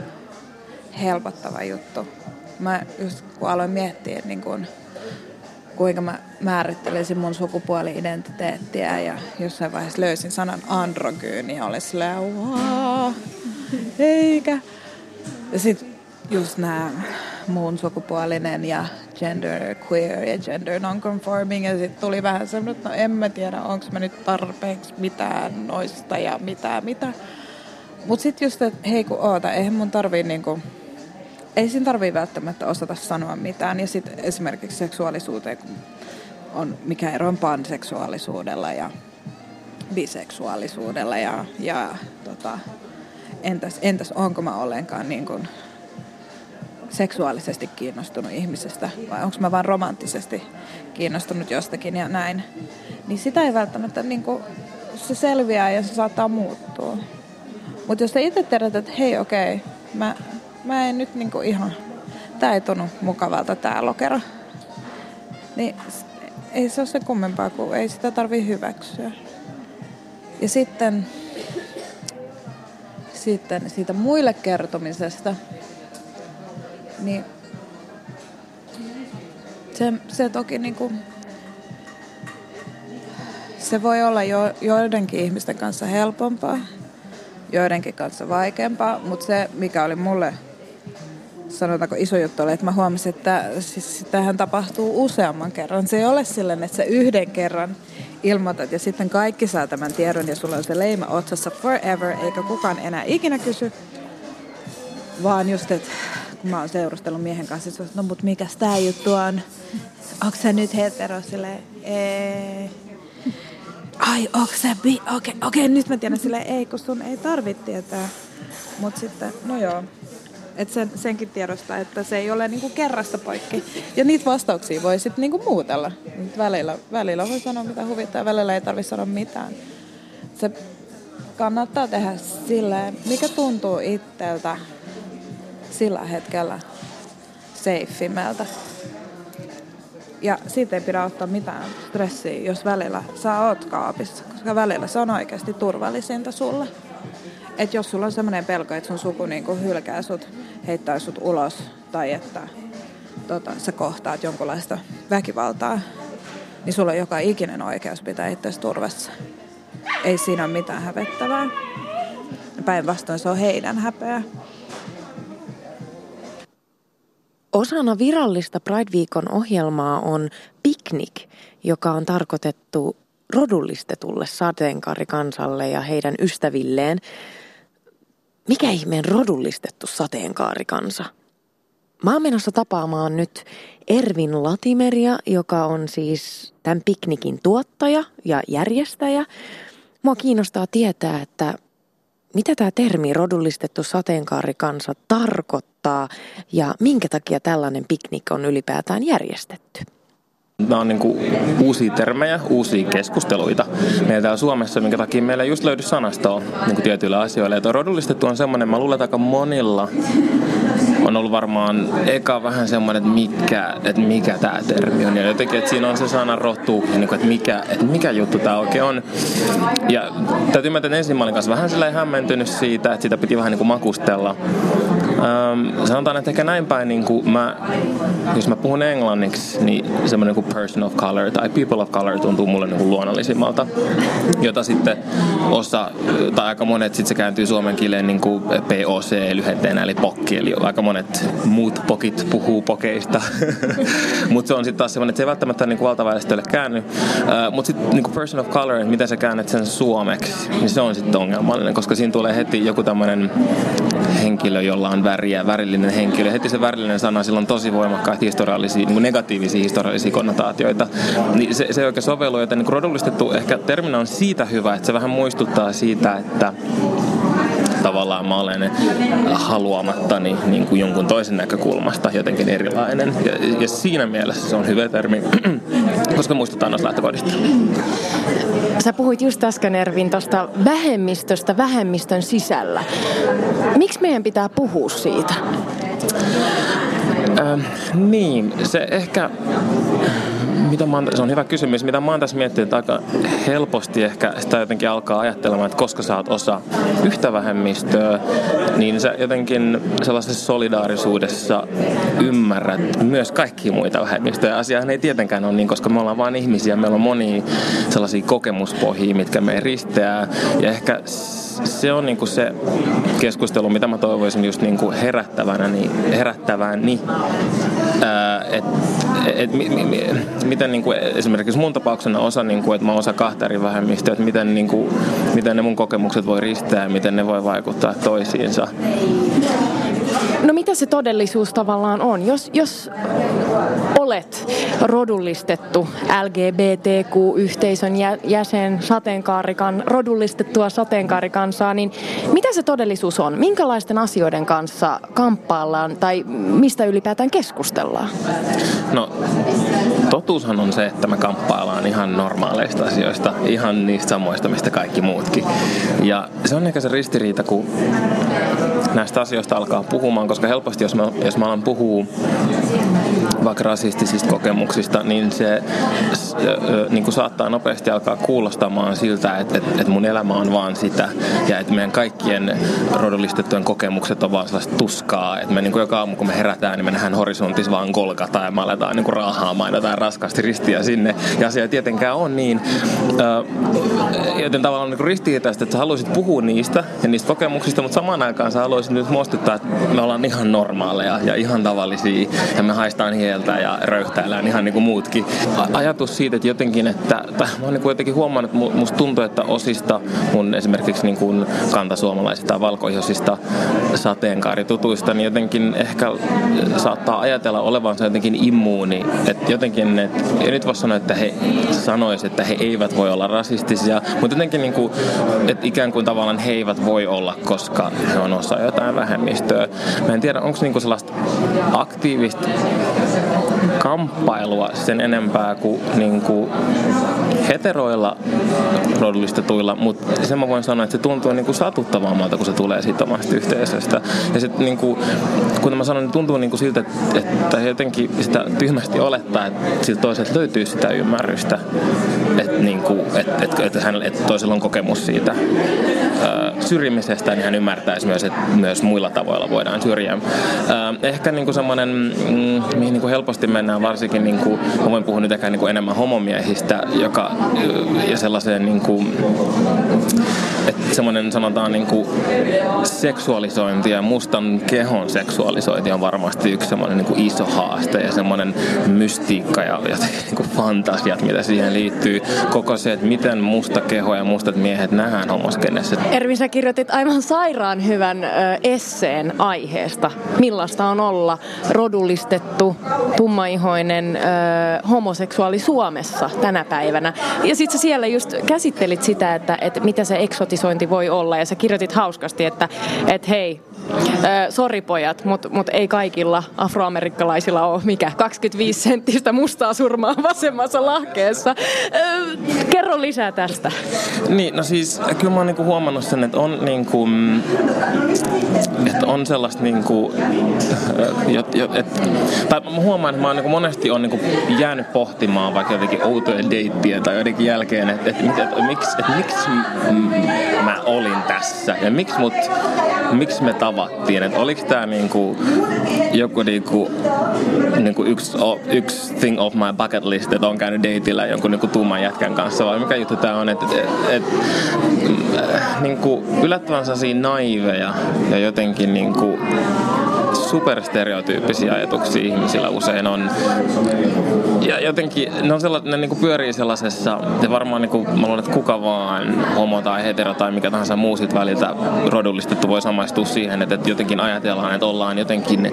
helpottava juttu. Mä just kun aloin miettiä, niin kun, kuinka mä määrittelisin mun sukupuoli-identiteettiä ja jossain vaiheessa löysin sanan androgyyni ja olin silleen, wow, eikä. Ja sit just nää muun sukupuolinen ja gender queer ja gender non-conforming ja sit tuli vähän semmoinen, että no en mä tiedä, onks mä nyt tarpeeksi mitään noista ja mitä mitä. Mut sit just, että hei kun oota, eihän mun tarvii niinku... Ei siinä tarvii välttämättä osata sanoa mitään. Ja sitten esimerkiksi seksuaalisuuteen, kun on, mikä ero on panseksuaalisuudella ja biseksuaalisuudella. Ja, ja tota, entäs, entäs onko mä ollenkaan niin kuin seksuaalisesti kiinnostunut ihmisestä? Vai onko mä vaan romanttisesti kiinnostunut jostakin ja näin? Niin sitä ei välttämättä, niin kuin, se selviää ja se saattaa muuttua. Mutta jos te itse tiedät, että hei okei, okay, mä... Mä en nyt niinku ihan, tää ei tunnu mukavalta tää lokero. Niin ei se ole se kummempaa, kun ei sitä tarvii hyväksyä. Ja sitten, sitten siitä muille kertomisesta, niin se, se toki niinku, se voi olla jo, joidenkin ihmisten kanssa helpompaa, joidenkin kanssa vaikeampaa, mutta se mikä oli mulle sanotaanko iso juttu oli, että mä huomasin, että siis tähän tapahtuu useamman kerran. Se ei ole silleen, että sä yhden kerran ilmoitat ja sitten kaikki saa tämän tiedon ja sulla on se leima otsassa forever, eikä kukaan enää ikinä kysy. Vaan just, että kun mä oon seurustellut miehen kanssa, että no mut mikäs tää juttu on? Onks sä nyt hetero? Silleen, eee. Ai, onks sä bi? Okei, okei, nyt mä tiedän. Silleen, ei, kun sun ei tarvitse tietää. Mut sitten, no joo. Että sen, senkin tiedosta, että se ei ole niinku kerrasta poikki. Ja niitä vastauksia voi sitten niinku muutella. Välillä, välillä voi sanoa mitä huvittaa, välillä ei tarvitse sanoa mitään. Se kannattaa tehdä silleen, mikä tuntuu itseltä sillä hetkellä seifimmältä. Ja siitä ei pidä ottaa mitään stressiä, jos välillä sä oot kaapissa, koska välillä se on oikeasti turvallisinta sulle. Että jos sulla on sellainen pelko, että sun suku niinku hylkää sut, heittää sut ulos tai että tota, sä kohtaat jonkunlaista väkivaltaa, niin sulla on joka ikinen oikeus pitää itseäsi turvassa. Ei siinä ole mitään hävettävää. Päinvastoin se on heidän häpeä. Osana virallista Pride-viikon ohjelmaa on piknik, joka on tarkoitettu rodullistetulle sateenkaarikansalle ja heidän ystävilleen. Mikä ihmeen rodullistettu sateenkaarikansa? Mä oon menossa tapaamaan nyt Ervin Latimeria, joka on siis tämän piknikin tuottaja ja järjestäjä. Mua kiinnostaa tietää, että mitä tämä termi rodullistettu sateenkaarikansa tarkoittaa ja minkä takia tällainen piknik on ylipäätään järjestetty. Nämä on niin kuin uusia termejä, uusia keskusteluita meillä täällä Suomessa, minkä takia meillä ei just löydy sanastoa niin kuin tietyillä asioilla. Ja tuo rodullistettu on semmoinen, mä luulen, että aika monilla on ollut varmaan eka vähän semmoinen, että mikä, että mikä tämä termi on. Ja jotenkin, että siinä on se sana rotu, niin kuin, että, mikä, että mikä juttu tämä oikein on. Ja täytyy mä, että ensin mä olin kanssa vähän silleen hämmentynyt siitä, että sitä piti vähän niin kuin makustella. Um, sanotaan, että ehkä näin päin, niin kuin mä, jos mä puhun englanniksi, niin semmoinen kuin person of color tai people of color tuntuu mulle niin kuin luonnollisimmalta, jota sitten osa, tai aika monet, sitten se kääntyy suomen kieleen niin kuin P O C lyhenteenä, eli pokki, eli aika monet muut pokit puhuu pokeista, mutta se on sitten taas semmoinen, että se ei välttämättä niin kuin valtaväestölle käänny, uh, mutta sitten niin kuin person of color, mitä sä käännet sen suomeksi, niin se on sitten ongelmallinen, koska siinä tulee heti joku tämmöinen henkilö, jolla on väriä, värillinen henkilö. Heti se värillinen sana, sillä on tosi voimakkaita historiallisia, niin kuin negatiivisia historiallisia konnotaatioita. Niin se, se ei oikein sovellu, joten niin rodullistettu ehkä terminä on siitä hyvä, että se vähän muistuttaa siitä, että tavallaan mä olen haluamattani niin kuin jonkun toisen näkökulmasta jotenkin erilainen. Ja, ja siinä mielessä se on hyvä termi, koska muistutaan noista lähtökohdista. Sä puhuit just äsken, Ervin, tuosta vähemmistöstä vähemmistön sisällä. Miksi meidän pitää puhua siitä? Ähm, niin, se ehkä... Mitä mä oon, se on hyvä kysymys. Mitä mä oon tässä miettinyt, että aika helposti ehkä sitä jotenkin alkaa ajattelemaan, että koska sä oot osa yhtä vähemmistöä, niin sä jotenkin sellaisessa solidaarisuudessa ymmärrät myös kaikkia muita vähemmistöjä. Asiahan ei tietenkään ole niin, koska me ollaan vaan ihmisiä. Meillä on monia sellaisia kokemuspohjia, mitkä me risteää. Ja ehkä se on niin kuin se keskustelu, mitä mä toivoisin just niin kuin herättävänä, niin herättävään, niin että et, mi, mi, mi, miten niin kuin, esimerkiksi mun tapauksena osa, niin kuin, että mä oon osa kahta eri vähemmistöä, että miten, niin kuin, miten ne mun kokemukset voi ristää ja miten ne voi vaikuttaa toisiinsa. No mitä se todellisuus tavallaan on? Jos, jos olet rodullistettu L G B T Q-yhteisön jäsen, sateenkaarikan, rodullistettua sateenkaarikansaa, niin mitä se todellisuus on? Minkälaisten asioiden kanssa kamppaillaan tai mistä ylipäätään keskustellaan? No totuushan on se, että me kamppaillaan ihan normaaleista asioista, ihan niistä samoista, mistä kaikki muutkin. Ja se on ehkä se ristiriita, kun näistä asioista alkaa puhumaan, koska helposti jos mä, jos mä alan puhua vaikka rasistisista kokemuksista, niin se niin kuin saattaa nopeasti alkaa kuulostamaan siltä, että, että mun elämä on vaan sitä ja että meidän kaikkien rodullistettujen kokemukset on vaan sellaista tuskaa, että me niin kuin joka aamu kun me herätään, niin me nähdään horisontissa vaan Golgataa ja me aletaan niin kuin raahaamaan jotain raskaasti ristiä sinne ja asia ei tietenkään ole niin, joten tavallaan niin kuin ristiriitaista, että sä haluaisit puhua niistä ja niistä kokemuksista, mutta samaan aikaan sä haluaisit nyt muistuttaa, että me ollaan ihan normaaleja ja ihan tavallisia ja me haistaan hieltä ja röyhtäillään ihan niin kuin muutkin. Ajatus siitä, että jotenkin, että, että mä oon niin kuin jotenkin huomannut, että musta tuntuu, että osista mun esimerkiksi niin kuin kantasuomalaisista tai valkoihosista sateenkaaritutuista, niin jotenkin ehkä saattaa ajatella olevansa jotenkin immuuni. Että jotenkin, että ei nyt voi sanoa, että he sanois, että he eivät voi olla rasistisia, mutta jotenkin niin kuin, että ikään kuin tavallaan he eivät voi olla, koska he on osa jotain vähemmistöä. Mä en tiedä, onko niinku sellaista aktiivista kamppailua sen enempää kuin niinku heteroilla rodullistetuilla, mutta sen mä voin sanoa, että se tuntuu niinku satuttavammalta, kun se tulee siitä omasta yhteisöstä. Ja sit niinku, kuten mä sanoin, niin tuntuu niinku siltä, että jotenkin sitä tyhmästi olettaa, että siltä toiselta löytyy sitä ymmärrystä, että niinku, et, et, et, et toisella on kokemus siitä syrjimisestä, niin hän ymmärtäisi myös, että myös muilla tavoilla voidaan syrjiä. Ehkä niinku semmoinen, mihin niinku helposti mennään, varsinkin niinku, mä voin puhua nyt ehkä niinku enemmän homomiehistä, joka ja sellaiseen niinku, että semmoinen sanotaan niinku seksuaalisointi ja mustan kehon seksuaalisointi on varmasti yksi semmoinen niinku iso haaste ja semmoinen mystiikka ja jotenkin niinku fantasiat, mitä siihen liittyy. Koko se, että miten musta keho ja mustat miehet nähdään homoskenessä. Ervin, sä kirjoitit aivan sairaan hyvän ö, esseen aiheesta. Millaista on olla rodullistettu, tummaihoinen ö, homoseksuaali Suomessa tänä päivänä. Ja sit sä siellä just käsittelit sitä, että, että mitä se eksotisointi voi olla. Ja sä kirjoitit hauskasti, että, että hei, ö, sori pojat, mutta mut ei kaikilla afroamerikkalaisilla ole mikä kaksikymmentäviisi senttistä mustaa surmaa vasemmassa lahkeessa. Ö, kerro lisää tästä. Niin, no siis kyllä mä oon niinku huomannut sen, että on niinku, että on sellaista niinku, että tai mä huomaan, että mä oon niinku monesti on niinku jäänyt pohtimaan vaikka jotenkin outoja deittiä tai jotenkin jälkeen, että et, et, et, miksi et, miksi mä olin tässä ja miksi mut miksi me tavattiin, että oliko tää niinku joku niinku niinku yksi yksi thing of my bucket list, että on käynyt deitillä jonkun niinku tumman jätkän kanssa, vai mikä juttu tää on, että et, et, et, niinku yllättävän sellaisia naiveja ja jotenkin niinku superstereotyyppisiä ajatuksia ihmisillä usein on. Ja jotenkin ne, on sellais, ne niin kuin pyörii sellaisessa, te varmaan niin kuin, mä luulen, että kuka vaan homo tai hetero tai mikä tahansa muu sit väliltä rodullistettu voi samaistua siihen, että, että jotenkin ajatellaan, että ollaan jotenkin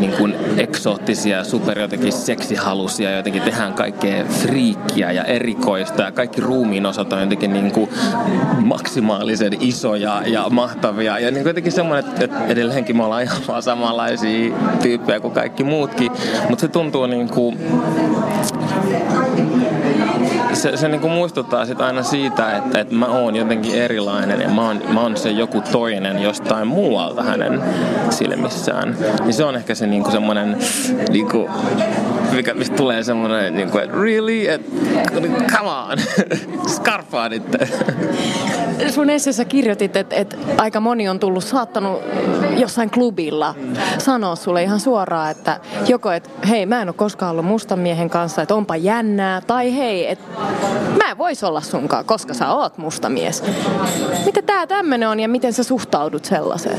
niin kuin eksoottisia, super jotenkin seksihalusia ja jotenkin tehdään kaikkea friikkiä ja erikoista ja kaikki ruumiin osat on jotenkin niin kuin maksimaalisen isoja ja mahtavia ja niin kuin jotenkin semmoinen, että edelleenkin me ollaan ihan vaan samanlaisia tyyppejä kuin kaikki muutkin, mutta se tuntuu niin kuin Se, se niinku muistuttaa sit aina siitä, että et mä oon jotenkin erilainen ja mä oon, mä oon se joku toinen jostain muualta hänen silmissään. Niin se on ehkä se niinku semmonen, niinku, mikä, mistä tulee semmonen, niinku, että really? Et, come on! Skarpaa niitä! Sun esseessä kirjoitit, että et aika moni on tullut saattanut jossain klubilla sanoa sulle ihan suoraan, että joko, että hei, mä en oo koskaan ollut mustan miehen kanssa, että onpa jännää, tai hei, että mä en vois olla sunkaan, koska sä oot musta mies. Mitä tää tämmönen on ja miten sä suhtaudut sellaiseen?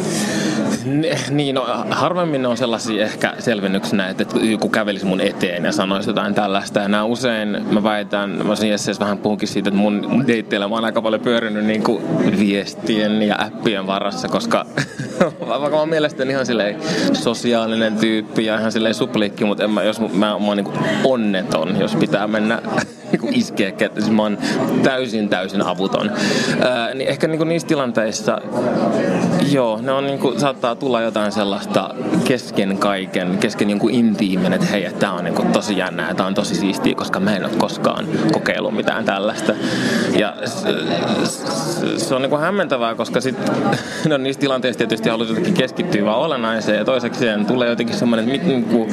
Niin, no harvemmin on sellaisia ehkä selvennyksenä, että joku kävelisi mun eteen ja sanoisi jotain tällaista. Ja nää usein, mä väitän, mä siinä esseessä vähän puhunkin siitä, että mun, mun deitteillä mä oon aika paljon pyörinyt niin kuin viestien ja appien varassa, koska vaikka mä oon mielestäni ihan silleen sosiaalinen tyyppi ja ihan silleen supliikki, mutta en mä, jos, mä, mä oon niin kuin onneton, jos pitää mennä niinku iskeä kättä, mä oon täysin täysin avuton. Öö, niin ehkä niinku niissä tilanteissa joo, ne on niinku, saattaa tulla jotain sellaista kesken kaiken, kesken jonkun intiimin, että hei, tää on niinku tosi jännää, tää on tosi siistiä, koska mä en oo koskaan kokeillut mitään tällaista. Ja se, se, se on niinku hämmentävää, koska sit no, niissä tilanteissa tietysti haluaisi jotenkin keskittyä vaan olennaiseen ja toisekseen tulee jotenkin semmonen, että mit, niinku,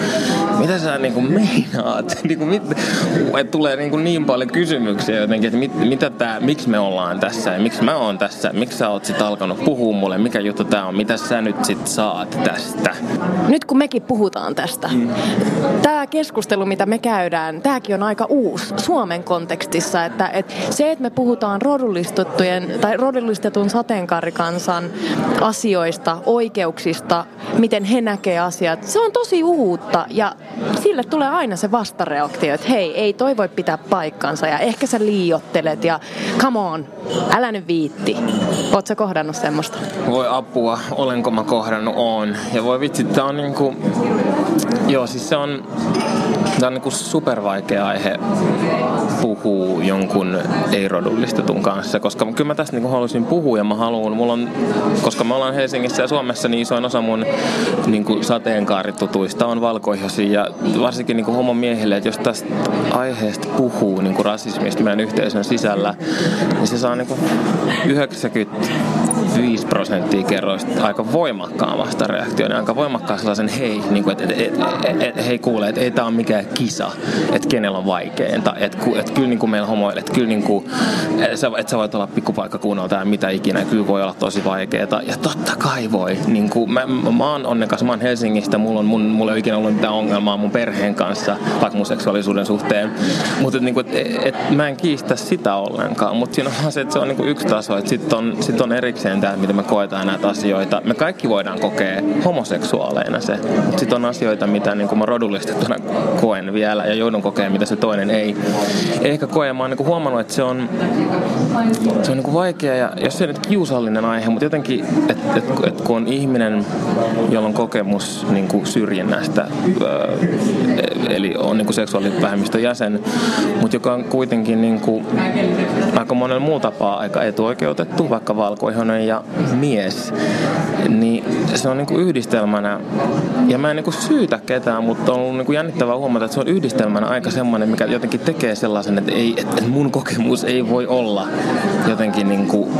mitä sä niinku meinaat? Niinku, mit, et tulee niinku niin paljon kysymyksiä jotenkin, että mit, mitä tää, miksi me ollaan tässä ja miksi mä oon tässä, miksi sä oot sit alkanut puhua mulle, mikä juttu tää on, mitä sä nyt sit saat tästä. Nyt kun mekin puhutaan tästä, mm. tää keskustelu mitä me käydään, tääkin on aika uusi Suomen kontekstissa, että et se, että me puhutaan rodullistettujen tai rodullistetun sateenkaarikansan asioista, oikeuksista, miten he näkee asiat, se on tosi uutta ja sille tulee aina se vastareaktio, että hei, ei toi voi pitää paikkansa ja ehkä sä liiottelet ja come on, älä nyt viitti. Oot sä kohdannut semmoista? Voi apua, olenko mä kohdannut? Oon. Ja voi vitsi, tää on niinku joo, siis se on tää on niinku supervaikea aihe puhuu jonkun ei-rodullistetun kanssa, koska kyllä mä tästä niinku haluaisin puhua ja mä haluun, mulla on, koska me ollaan Helsingissä ja Suomessa, niin isoin osa mun niinku sateenkaaritutuista on valkoihoisia ja varsinkin niinku homomiehille, että jos tästä aiheesta puhuu niinku rasismista meidän yhteisön sisällä, niin se saa niinku yhdeksänkymmentäviisi prosenttia kerroista aika voimakkaan vastareaktion, aika voimakkaan sellaisen hei, niinku, että et, et, et, et, hei kuule, että ei tää on mikään kisa, että kenellä on vaikeinta, että et, kyllä niinku meillä homoille, että kyllä niinku, et sä, et sä voit olla pikkupaikkakunnalta ja mitä ikinä, kyllä voi olla tosi vaikeeta ja totta kai voi, niinku, mä, mä, mä oon onnekas, mä oon Helsingistä, mulla, on, mun, mulla ei ole ikinä ollut mitään ongelmaa mun perheen kanssa, vaikka mun seksuaalisuuden suhteen, mutta et, niinku, et, et, mä en kiistä sitä ollenkaan, mutta siinä on vaan se, että se on niinku yksi taso, että sit on, sit on erikseen tää, mitä me koetaan näitä asioita, me kaikki voidaan kokea homoseksuaaleina se, mutta sit on asioita, mitä niinku mä rodullistettuna koen vielä ja joudun kokemaan, mitä se toinen ei ehkä koe. Mä oon niinku huomannut, että se on, se on niinku vaikea ja jos se ei nyt kiusallinen aihe, mutta jotenkin, että et, et, kun on ihminen, jolla on kokemus niinku syrjinnästä, öö, eli on niinku seksuaalivähemmistön jäsen, mutta joka on kuitenkin niinku aika monella muu tapaa aika etuoikeutettu, vaikka valkoihoinen ja mies, niin se on niinku yhdistelmänä, ja mä en niinku syytä ketään, mutta on ollut niinku jännittävää huomata, että se on yhdistelmänä aika semmoinen, mikä jotenkin tekee sellaisen, että, ei, että mun kokemus ei voi olla jotenkin niinku,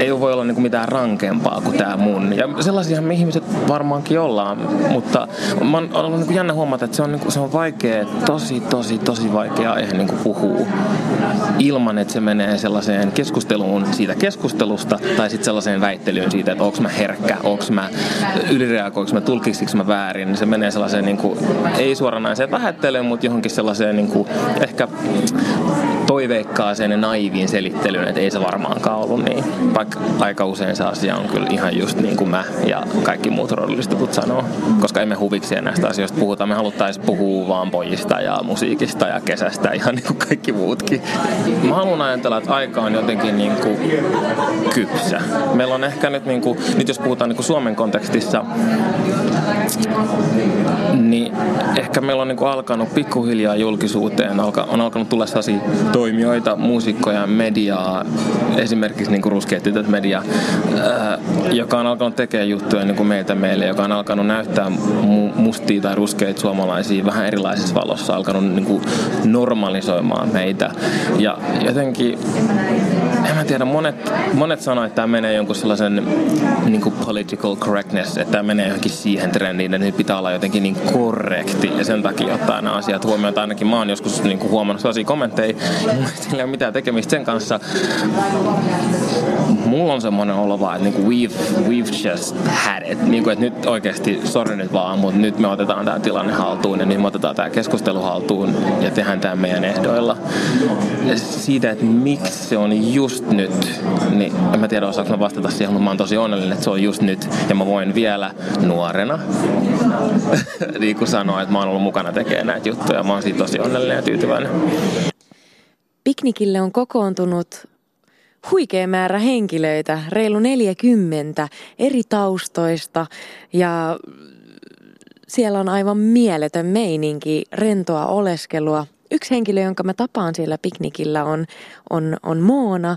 ei voi olla niinku mitään rankempaa kuin tää mun. Ja sellaisiahan me ihmiset varmaankin ollaan, mutta on ollut niinku jännä huomata, että se on, niinku, se on vaikea, tosi, tosi, tosi vaikea aihe niinku puhua ilman, että se menee sellaiseen keskusteluun siitä keskustelusta tai sitten sellaiseen väittelyyn siitä, että onko mä herkkä, onko mä ylireagoinko mä, tulkiksiks mä väärin, niin se menee sellaiseen niinku, ei suoranaiseen vähättelyyn, mutta johonkin sellaiseen niinku, ehkä toiveikkaaseen ja naiviin selittelyyn, että ei se varmaankaan ollut niin. Vaikka aika usein se asia on kyllä ihan just niin kuin mä ja kaikki muut rodullistetut sanoo. Koska emme huvikseen näistä asioista puhuta. Me haluttaisiin puhua vaan pojista ja musiikista ja kesästä, ihan niin kuin kaikki muutkin. Mä haluan ajatella, että aika on jotenkin niin kuin kypsä. Meillä on ehkä nyt, niin kuin, nyt jos puhutaan niin kuin Suomen kontekstissa, niin ehkä meillä on niin kuin alkanut pikkuhiljaa julkisuuteen, on alkanut tulla sellaisia toimijoita, muusikkoja, mediaa, esimerkiksi niin kuin Ruskeat tytöt media, joka on alkanut tekemään juttuja niin kuin meiltä meille, joka on alkanut näyttää mustia tai ruskeita suomalaisia vähän erilaisessa valossa, alkanut niin kuin normalisoimaan meitä. Ja jotenkin, en mä tiedä, monet, monet sanoo, että tämä menee jonkun sellaisen niin kuin political correctness, että tämä menee johonkin siihen trendiin, että nyt pitää olla jotenkin niin korrekti ja sen takia ottaa nämä asiat huomioon. Tai ainakin mä oon joskus niin kuin huomannut sellaisia kommentteja, että ei ole mitään tekemistä sen kanssa. Mulla on semmoinen olo vaan, että niinku we've, we've just had it. Niinku, että nyt oikeesti, sori nyt vaan, mutta nyt me otetaan tää tilanne haltuun ja nyt me otetaan tää keskustelu haltuun ja tehdään tää meidän ehdoilla. Ja siitä, että miksi se on just nyt, niin en mä tiedä osaanko mä vastata siihen, mutta mä oon tosi onnellinen, että se on just nyt. Ja mä voin vielä nuorena niin kuin sanoa, että mä oon ollut mukana tekemään näitä juttuja. Mä oon siitä tosi onnellinen ja tyytyväinen. Piknikille on kokoontunut huikea määrä henkilöitä, reilu neljäkymmentä eri taustoista ja siellä on aivan mieletön meininki, rentoa oleskelua. Yksi henkilö, jonka mä tapaan siellä piknikillä on, on, on Moona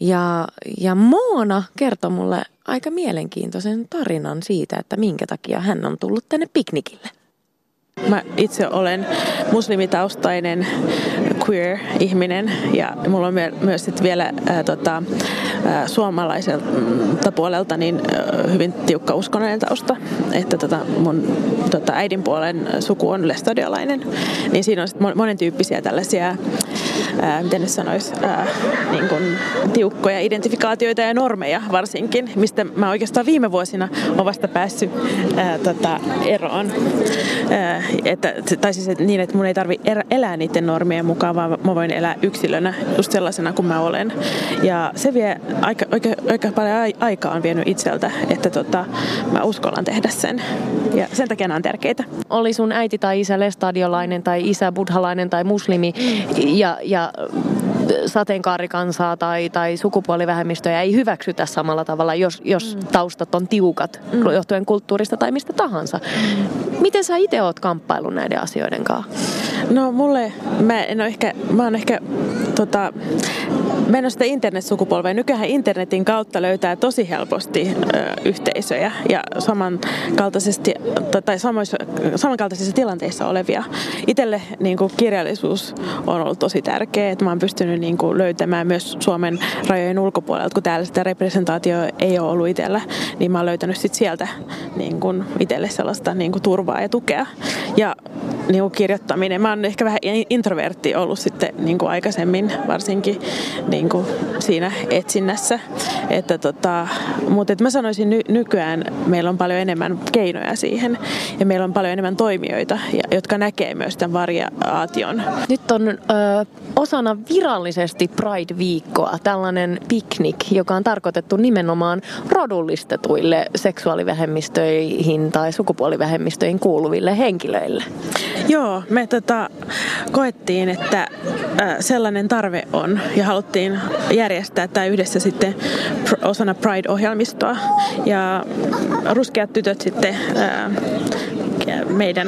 ja, ja Moona kertoi mulle aika mielenkiintoisen tarinan siitä, että minkä takia hän on tullut tänne piknikille. Mä itse olen muslimitaustainen queer-ihminen ja mulla on myös sit vielä ää, tota, ää, suomalaiselta puolelta niin, ää, hyvin tiukka uskonnollinen tausta. Että tota, mun tota, äidin puolen suku on lestadiolainen, niin siinä on sit monen tyyppisiä tällaisia, ää, miten nyt sanoisi, ää, niin kun tiukkoja identifikaatioita ja normeja varsinkin, mistä mä oikeastaan viime vuosina olen vasta päässyt ää, tota, eroon. Ää, että, tai siis et niin, että mun ei tarvitse elää niiden normien mukaan, vaan mä voin elää yksilönä just sellaisena kuin mä olen. Ja se vie aika, aika, aika paljon aikaa on vienyt itseltä, että tota, mä uskallan tehdä sen. Ja sen takia nämä on tärkeitä. Oli sun äiti tai isä lestadiolainen tai isä buddhalainen tai muslimi ja, ja sateenkaarikansaa tai, tai sukupuolivähemmistöjä ei hyväksytä samalla tavalla, jos, jos mm. taustat on tiukat mm. johtuen kulttuurista tai mistä tahansa. Miten sä itse oot kamppaillut näiden asioiden kanssa? No mulle, mä en oo ehkä, mä oon ehkä tota, mä en oo sitä internetsukupolvea. Nykyään internetin kautta löytää tosi helposti ö, yhteisöjä ja samankaltaisesti, tai samoissa, samankaltaisissa tilanteissa olevia. Itelle niin kuin kirjallisuus on ollut tosi tärkeä, että mä oon pystynyt niin kuin löytämään myös Suomen rajojen ulkopuolelta, kun täällä sitä representaatiota ei ole ollut itsellä, niin mä oon löytänyt sit sieltä niin kuin itselle sellaista niin kuin turvaa ja tukea. Ja niin kuin kirjoittaminen. Mä oon ehkä vähän introvertti ollut sitten niin kuin aikaisemmin, varsinkin niin kuin siinä etsinnässä. Että tota, mutta et mä sanoisin ny- nykyään meillä on paljon enemmän keinoja siihen ja meillä on paljon enemmän toimijoita, jotka näkee myös tämän variaation. Nyt on ö, osana virallisesti Pride-viikkoa tällainen piknik, joka on tarkoitettu nimenomaan rodullistetuille seksuaalivähemmistöihin tai sukupuolivähemmistöihin kuuluville henkilöille. Joo, me tota, koettiin, että äh, sellainen tarve on ja haluttiin järjestää tämä yhdessä sitten pr- osana Pride-ohjelmistoa ja Ruskeat tytöt sitten äh, meidän,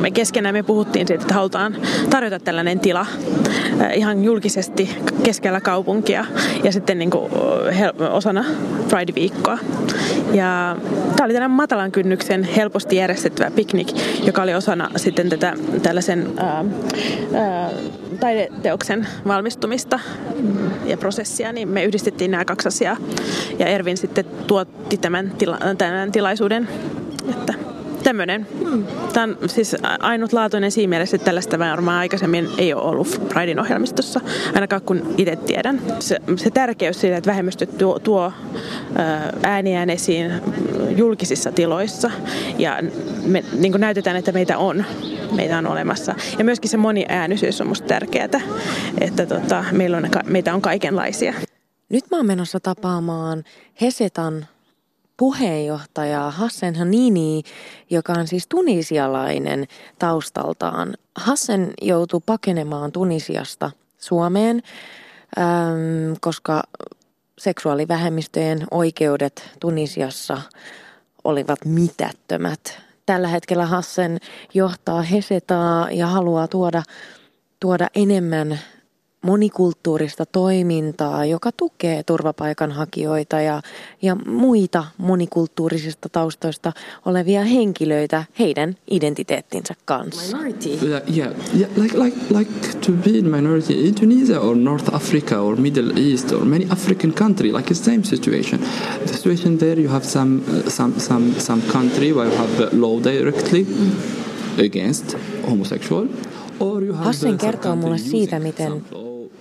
me keskenään me puhuttiin siitä, että halutaan tarjota tällainen tila äh, ihan julkisesti keskellä kaupunkia ja sitten niin kuin, hel- osana Pride-viikkoa. Ja tämä oli tällainen matalan kynnyksen helposti järjestettävä piknik, joka oli osana sitten tätä tällaisen ää, ää, taideteoksen valmistumista ja prosessia, niin me yhdistettiin nämä kaksi asiaa. Ja Ervin sitten tuotti tämän, tila, tämän tilaisuuden, että tämmöinen. Tämä on siis ainutlaatuinen siinä mielessä, että tällaista varmaan aikaisemmin ei ole ollut Pridein ohjelmistossa, ainakaan kun itse tiedän. Se, se tärkeys siitä, että vähemmistöt tuo, tuo ääniään esiin julkisissa tiloissa ja me niin kuin näytetään, että meitä on meitä on olemassa. Ja myöskin se moniäänisyys on musta tärkeää, että tota, meillä on, meitä on kaikenlaisia. Nyt mä oon menossa tapaamaan Hesetan puheenjohtaja Hassan Hanini, joka on siis tunisialainen taustaltaan. Hassan joutui pakenemaan Tunisiasta Suomeen, äm, koska seksuaalivähemmistöjen oikeudet Tunisiassa olivat mitättömät. Tällä hetkellä Hassan johtaa Hesetaa ja haluaa tuoda, tuoda enemmän monikulttuurista toimintaa, joka tukee turvapaikanhakijoita ja, ja muita monikulttuurisista taustoista olevia henkilöitä heidän identiteettinsä kanssa. Minority. Yeah, yeah, yeah. Like, like, like to be in minority in Tunisia or North Africa or Middle East or many African country, like the same situation. The situation there, you have some, some, some, some country where you have law directly against homosexual. Hassan kertoo mulle siitä, miten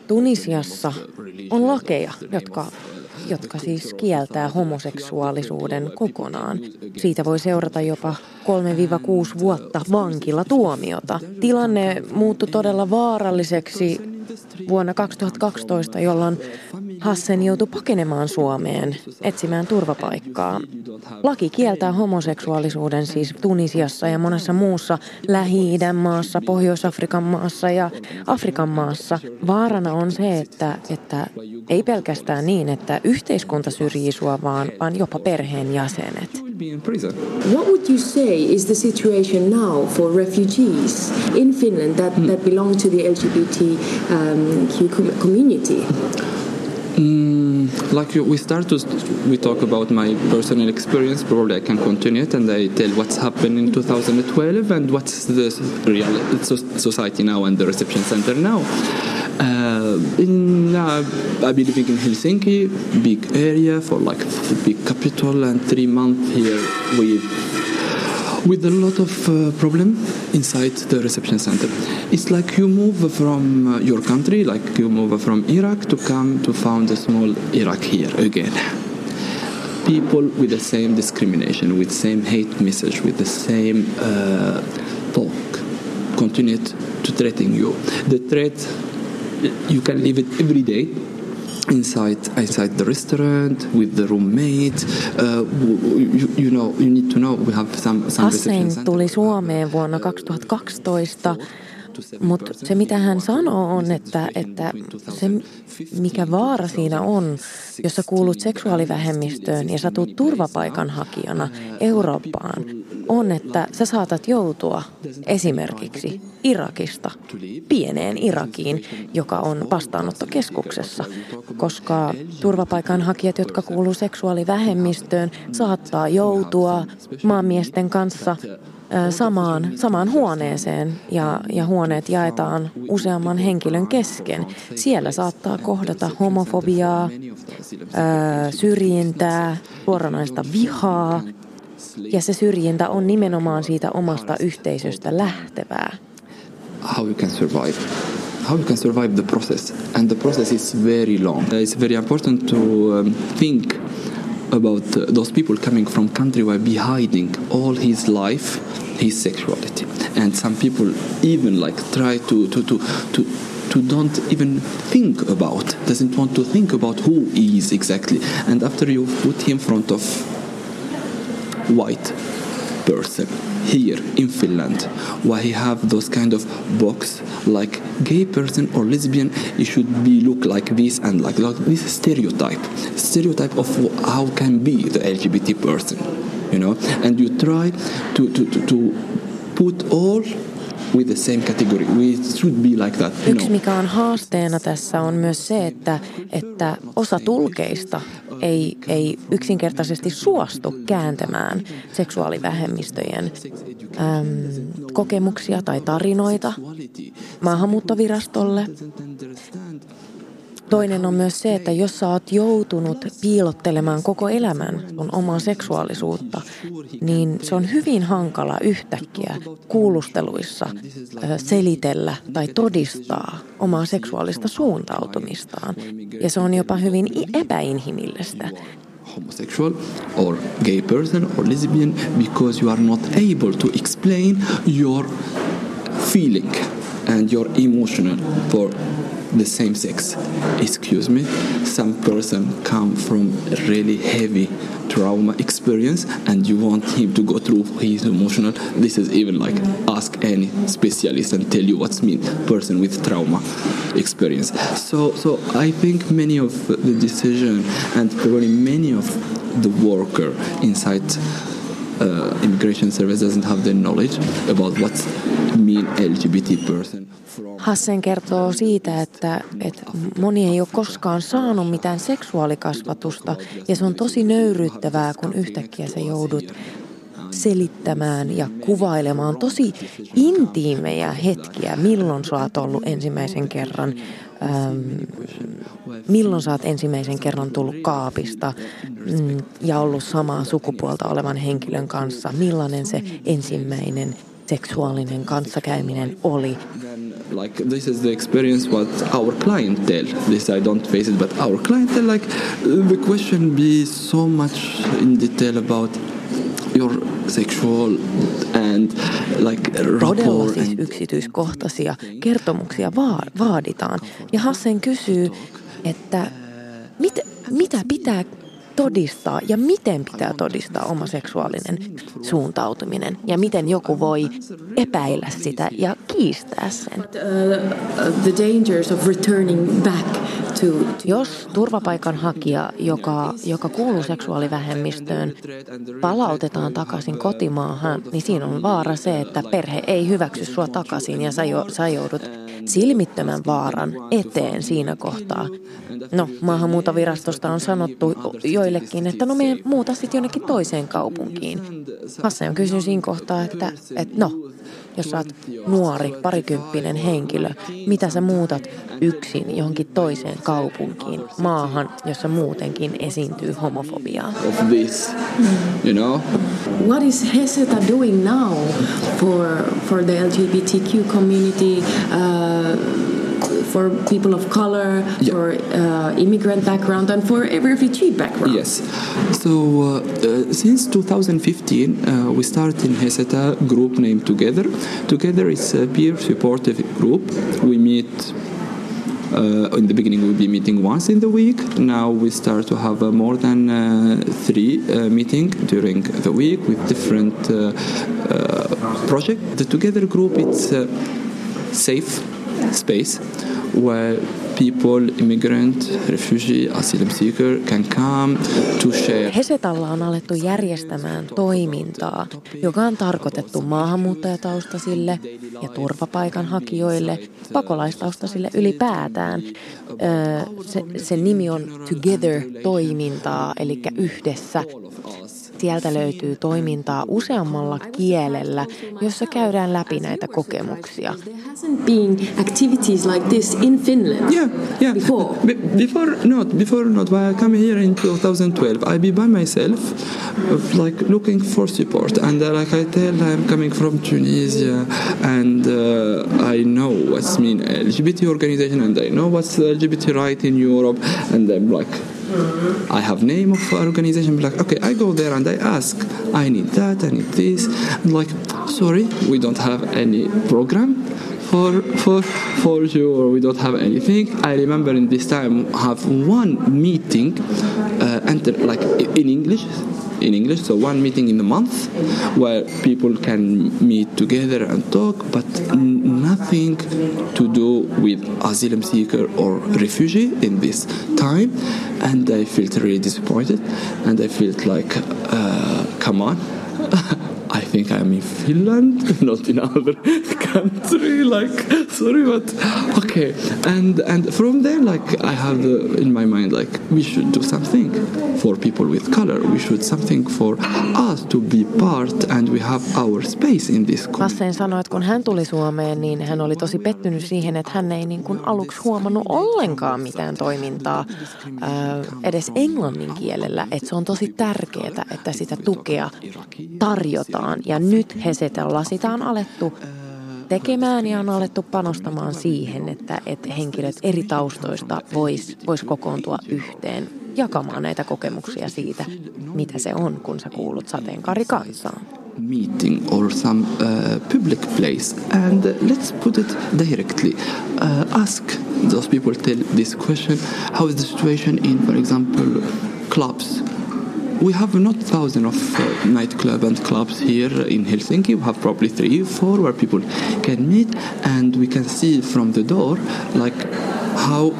Tunisiassa on lakeja, jotka, jotka siis kieltää homoseksuaalisuuden kokonaan. Siitä voi seurata jopa kolme kuusi vuotta vankilatuomiota. Tilanne muuttui todella vaaralliseksi vuonna kaksituhattakaksitoista, jolloin Hassan joutui pakenemaan Suomeen etsimään turvapaikkaa. Laki kieltää homoseksuaalisuuden siis Tunisiassa ja monessa muussa Lähi-idän maassa, Pohjois-Afrikan maassa ja Afrikan maassa. Vaarana on se, että, että ei pelkästään niin, että yhteiskunta syrjii sua, vaan, vaan jopa perheenjäsenet. What would you say is the situation now for refugees in Finland that, that belong to the L G B T Q um, community? Mm, like we start to we talk about my personal experience, probably I can continue it and I tell what's happened in twenty twelve and what's the real society now and the reception center now. Uh, in, uh, I've been living in Helsinki, big area for like big capital, and three months here with with a lot of uh, problem inside the reception center. It's like you move from uh, your country, like you move from Iraq to come to found a small Iraq here again. People with the same discrimination, with same hate message, with the same uh, talk, continue to threaten you. The threat. You can live it every day inside inside the restaurant with the roommate. Uh, you, you know, you need to know we have some some Hassan tuli Suomeen vuonna kaksituhattakaksitoista, mutta se mitä hän sanoo on, että että se mikä vaara siinä on, jos sä kuulut seksuaalivähemmistöön ja sä tuut turvapaikanhakijana Eurooppaan, on, että sä saatat joutua esimerkiksi Irakista pieneen Irakiin, joka on vastaanottokeskuksessa, koska turvapaikanhakijat, jotka kuuluu seksuaalivähemmistöön, saattaa joutua maanmiesten kanssa samaan, samaan huoneeseen ja, ja huoneet jaetaan useamman henkilön kesken. Siellä saattaa kohdata homofobiaa, syrjintää, suoranaista vihaa. Ja se syrjintä on nimenomaan siitä omasta yhteisöstä lähtevää. How you can survive? How you can survive the process? And the process is very long. It's very important to um, think about those people coming from country where be hiding all his life, his sexuality. And some people even like try to to to to to don't even think about, doesn't want to think about who he is exactly. And after you put him in front of white person here in Finland, why he have those kind of box like gay person or lesbian, it should be look like this and like, like this stereotype stereotype of how can be the L G B T person, you know, and you try to to to, to put all with the same category. We should be like that. No. Yksi mikä on haasteena tässä on myös se, että, että osa tulkeista ei, ei yksinkertaisesti suostu kääntämään seksuaalivähemmistöjen äm, kokemuksia tai tarinoita maahanmuuttovirastolle. Toinen on myös se, että jos sä oot joutunut piilottelemaan koko elämän sun omaa seksuaalisuutta, niin se on hyvin hankala yhtäkkiä kuulusteluissa selitellä tai todistaa omaa seksuaalista suuntautumistaan. Ja se on jopa hyvin epäinhimillistä. Homosexual or gay person or lesbian because you are not able to explain your feeling and your emotion for the same sex. Excuse me, some person come from really heavy trauma experience and you want him to go through his emotional. This is even like ask any specialist and tell you what's mean person with trauma experience. So so I think many of the decision and probably many of the worker inside uh, immigration service doesn't have the knowledge about what's mean L G B T person. Hassan kertoo siitä, että, että moni ei ole koskaan saanut mitään seksuaalikasvatusta ja se on tosi nöyryyttävää, kun yhtäkkiä sä joudut selittämään ja kuvailemaan tosi intiimejä hetkiä, milloin sä oot ollut ensimmäisen kerran, ähm, milloin sä oot ensimmäisen kerran tullut kaapista mm, ja ollut samaa sukupuolta olevan henkilön kanssa, millainen se ensimmäinen seksuaalinen kanssakäyminen oli. Like this is the experience what our clientele, this I don't face it, but our clientele, like the question be so much in detail about your sexual and like rapport. Siis yksityiskohtaisia kertomuksia vaaditaan. Ja Hassan kysyy, että mit, mitä pitää todistaa ja miten pitää todistaa oma seksuaalinen suuntautuminen ja miten joku voi epäillä sitä ja kiistää sen. Jos turvapaikanhakija, joka, joka kuuluu seksuaalivähemmistöön, palautetaan takaisin kotimaahan, niin siinä on vaara se, että perhe ei hyväksy sua takaisin ja sä joudut silmittömän vaaran eteen siinä kohtaa. No, maahanmuuttovirastosta on sanottu joillekin, että no me muuta sitten jonnekin toiseen kaupunkiin. Hassan on kysynyt siinä kohtaa, että, että no, jos sä oot nuori, parikymppinen henkilö, mitä sä muutat yksin johonkin toiseen kaupunkiin, maahan, jossa muutenkin esiintyy homofobiaa. Of this, you know? What is Heseta doing now for, for the L G B T Q community? Uh, For people of color, yeah. for uh, immigrant background, and for every refugee background. Yes. So uh, uh, since twenty fifteen, uh, we started in Heseta group named Together. Together is a peer supportive group. We meet. Uh, in the beginning we'll be meeting once in the week. Now we start to have uh, more than uh, three uh, meetings during the week with different uh, uh, projects. The Together group, it's uh, safe space where people, immigrant, refugee, asylum seeker can come to share. Hesetalla on alettu järjestämään toimintaa, joka on tarkoitettu maahanmuuttajataustaisille ja turvapaikanhakijoille, pakolaistaustaisille ylipäätään. Se, sen nimi on Together-toimintaa, eli yhdessä. Sieltä löytyy toimintaa useammalla kielellä, jossa käydään läpi näitä kokemuksia. Activities like this in Finland. Yeah, yeah. Before, B- before not, before not. When I came here in twenty twelve, I be by myself, like looking for support. And uh, like I tell, I'm coming from Tunisia, and uh, I know what's mean L G B T organization, and I know what's L G B T right in Europe, and I'm like. I have name of organization, like, okay, I go there and I ask, I need that, I need this, and like, sorry, we don't have any program for for for you, or we don't have anything. I remember in this time have one meeting, uh, enter like in English. In English, so one meeting in the month where people can meet together and talk, but n- nothing to do with asylum seeker or refugee in this time. And I felt really disappointed, and I felt like, uh, come on, I think I'm in Finland, not in other country. Like, sorry, but okay. And and from there, like, I have the, in my mind, like, we should do something for people with color. We should something for us to be part, and we have our space in this. Hassan sanoi, että kun hän tuli Suomeen, niin hän oli tosi pettynyt siihen, että hän ei niin kuin aluksi huomannut ollenkaan mitään toimintaa äh, edes englannin kielellä. Että se on tosi tärkeää, että sitä tukea tarjotaan. Ja nyt Hesetalla sitä on alettu tekemään ja on alettu panostamaan siihen, että, että henkilöt eri taustoista vois, vois kokoontua yhteen, jakamaan näitä kokemuksia siitä, mitä se on, kun sä kuulut sateenkaarikansaan. meeting or some uh, public place, and let's put it directly. Uh, ask those people, tell this question, how is the situation in, for example, clubs? We have not thousands of uh, nightclubs and clubs here in Helsinki. We have probably three, four, where people can meet, and we can see from the door, like, how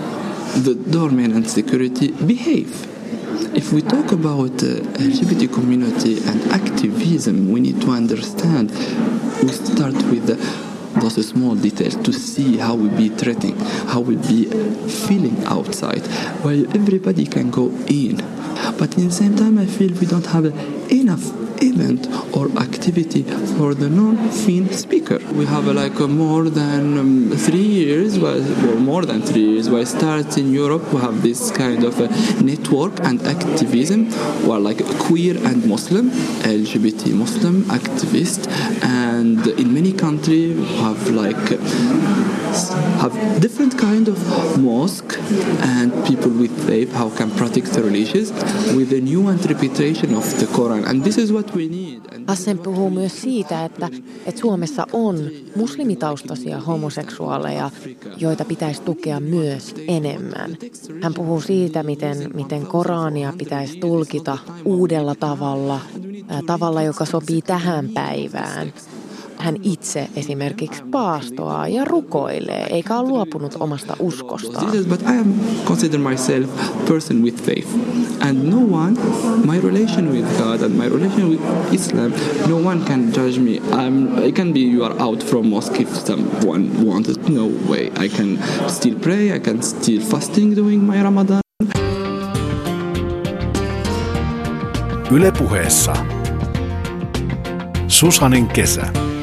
the doorman and security behave. If we talk about uh, L G B T community and activism, we need to understand, we start with uh, those small details to see how we be treating, how we be feeling outside, where everybody can go in. But in the same time, I feel we don't have enough event or activity for the non-Finn speaker. We have like more than um, three years, well, more than three years, we start in Europe, we have this kind of uh, network and activism, well, like queer and Muslim, L G B T Muslim activists, and in many countries we have like have different kind of mosque and people with faith how can practice their religions with a new interpretation of the Quran, and this is what Hassan puhuu myös siitä, että, että Suomessa on muslimitaustaisia homoseksuaaleja, joita pitäisi tukea myös enemmän. Hän puhuu siitä, miten, miten Korania pitäisi tulkita uudella tavalla, äh, tavalla, joka sopii tähän päivään. Hän itse esimerkiksi paastoaa ja rukoilee, eikä ole luopunut omasta uskostaan. But I am consider myself person with faith, and no one, my relation with God and my relation with Islam, no one can judge me. I'm, I can be you are out from mosque if someone wanted. No way. I can still pray. I can still fasting during my Ramadan. Yle Puheessa Susanin kesä.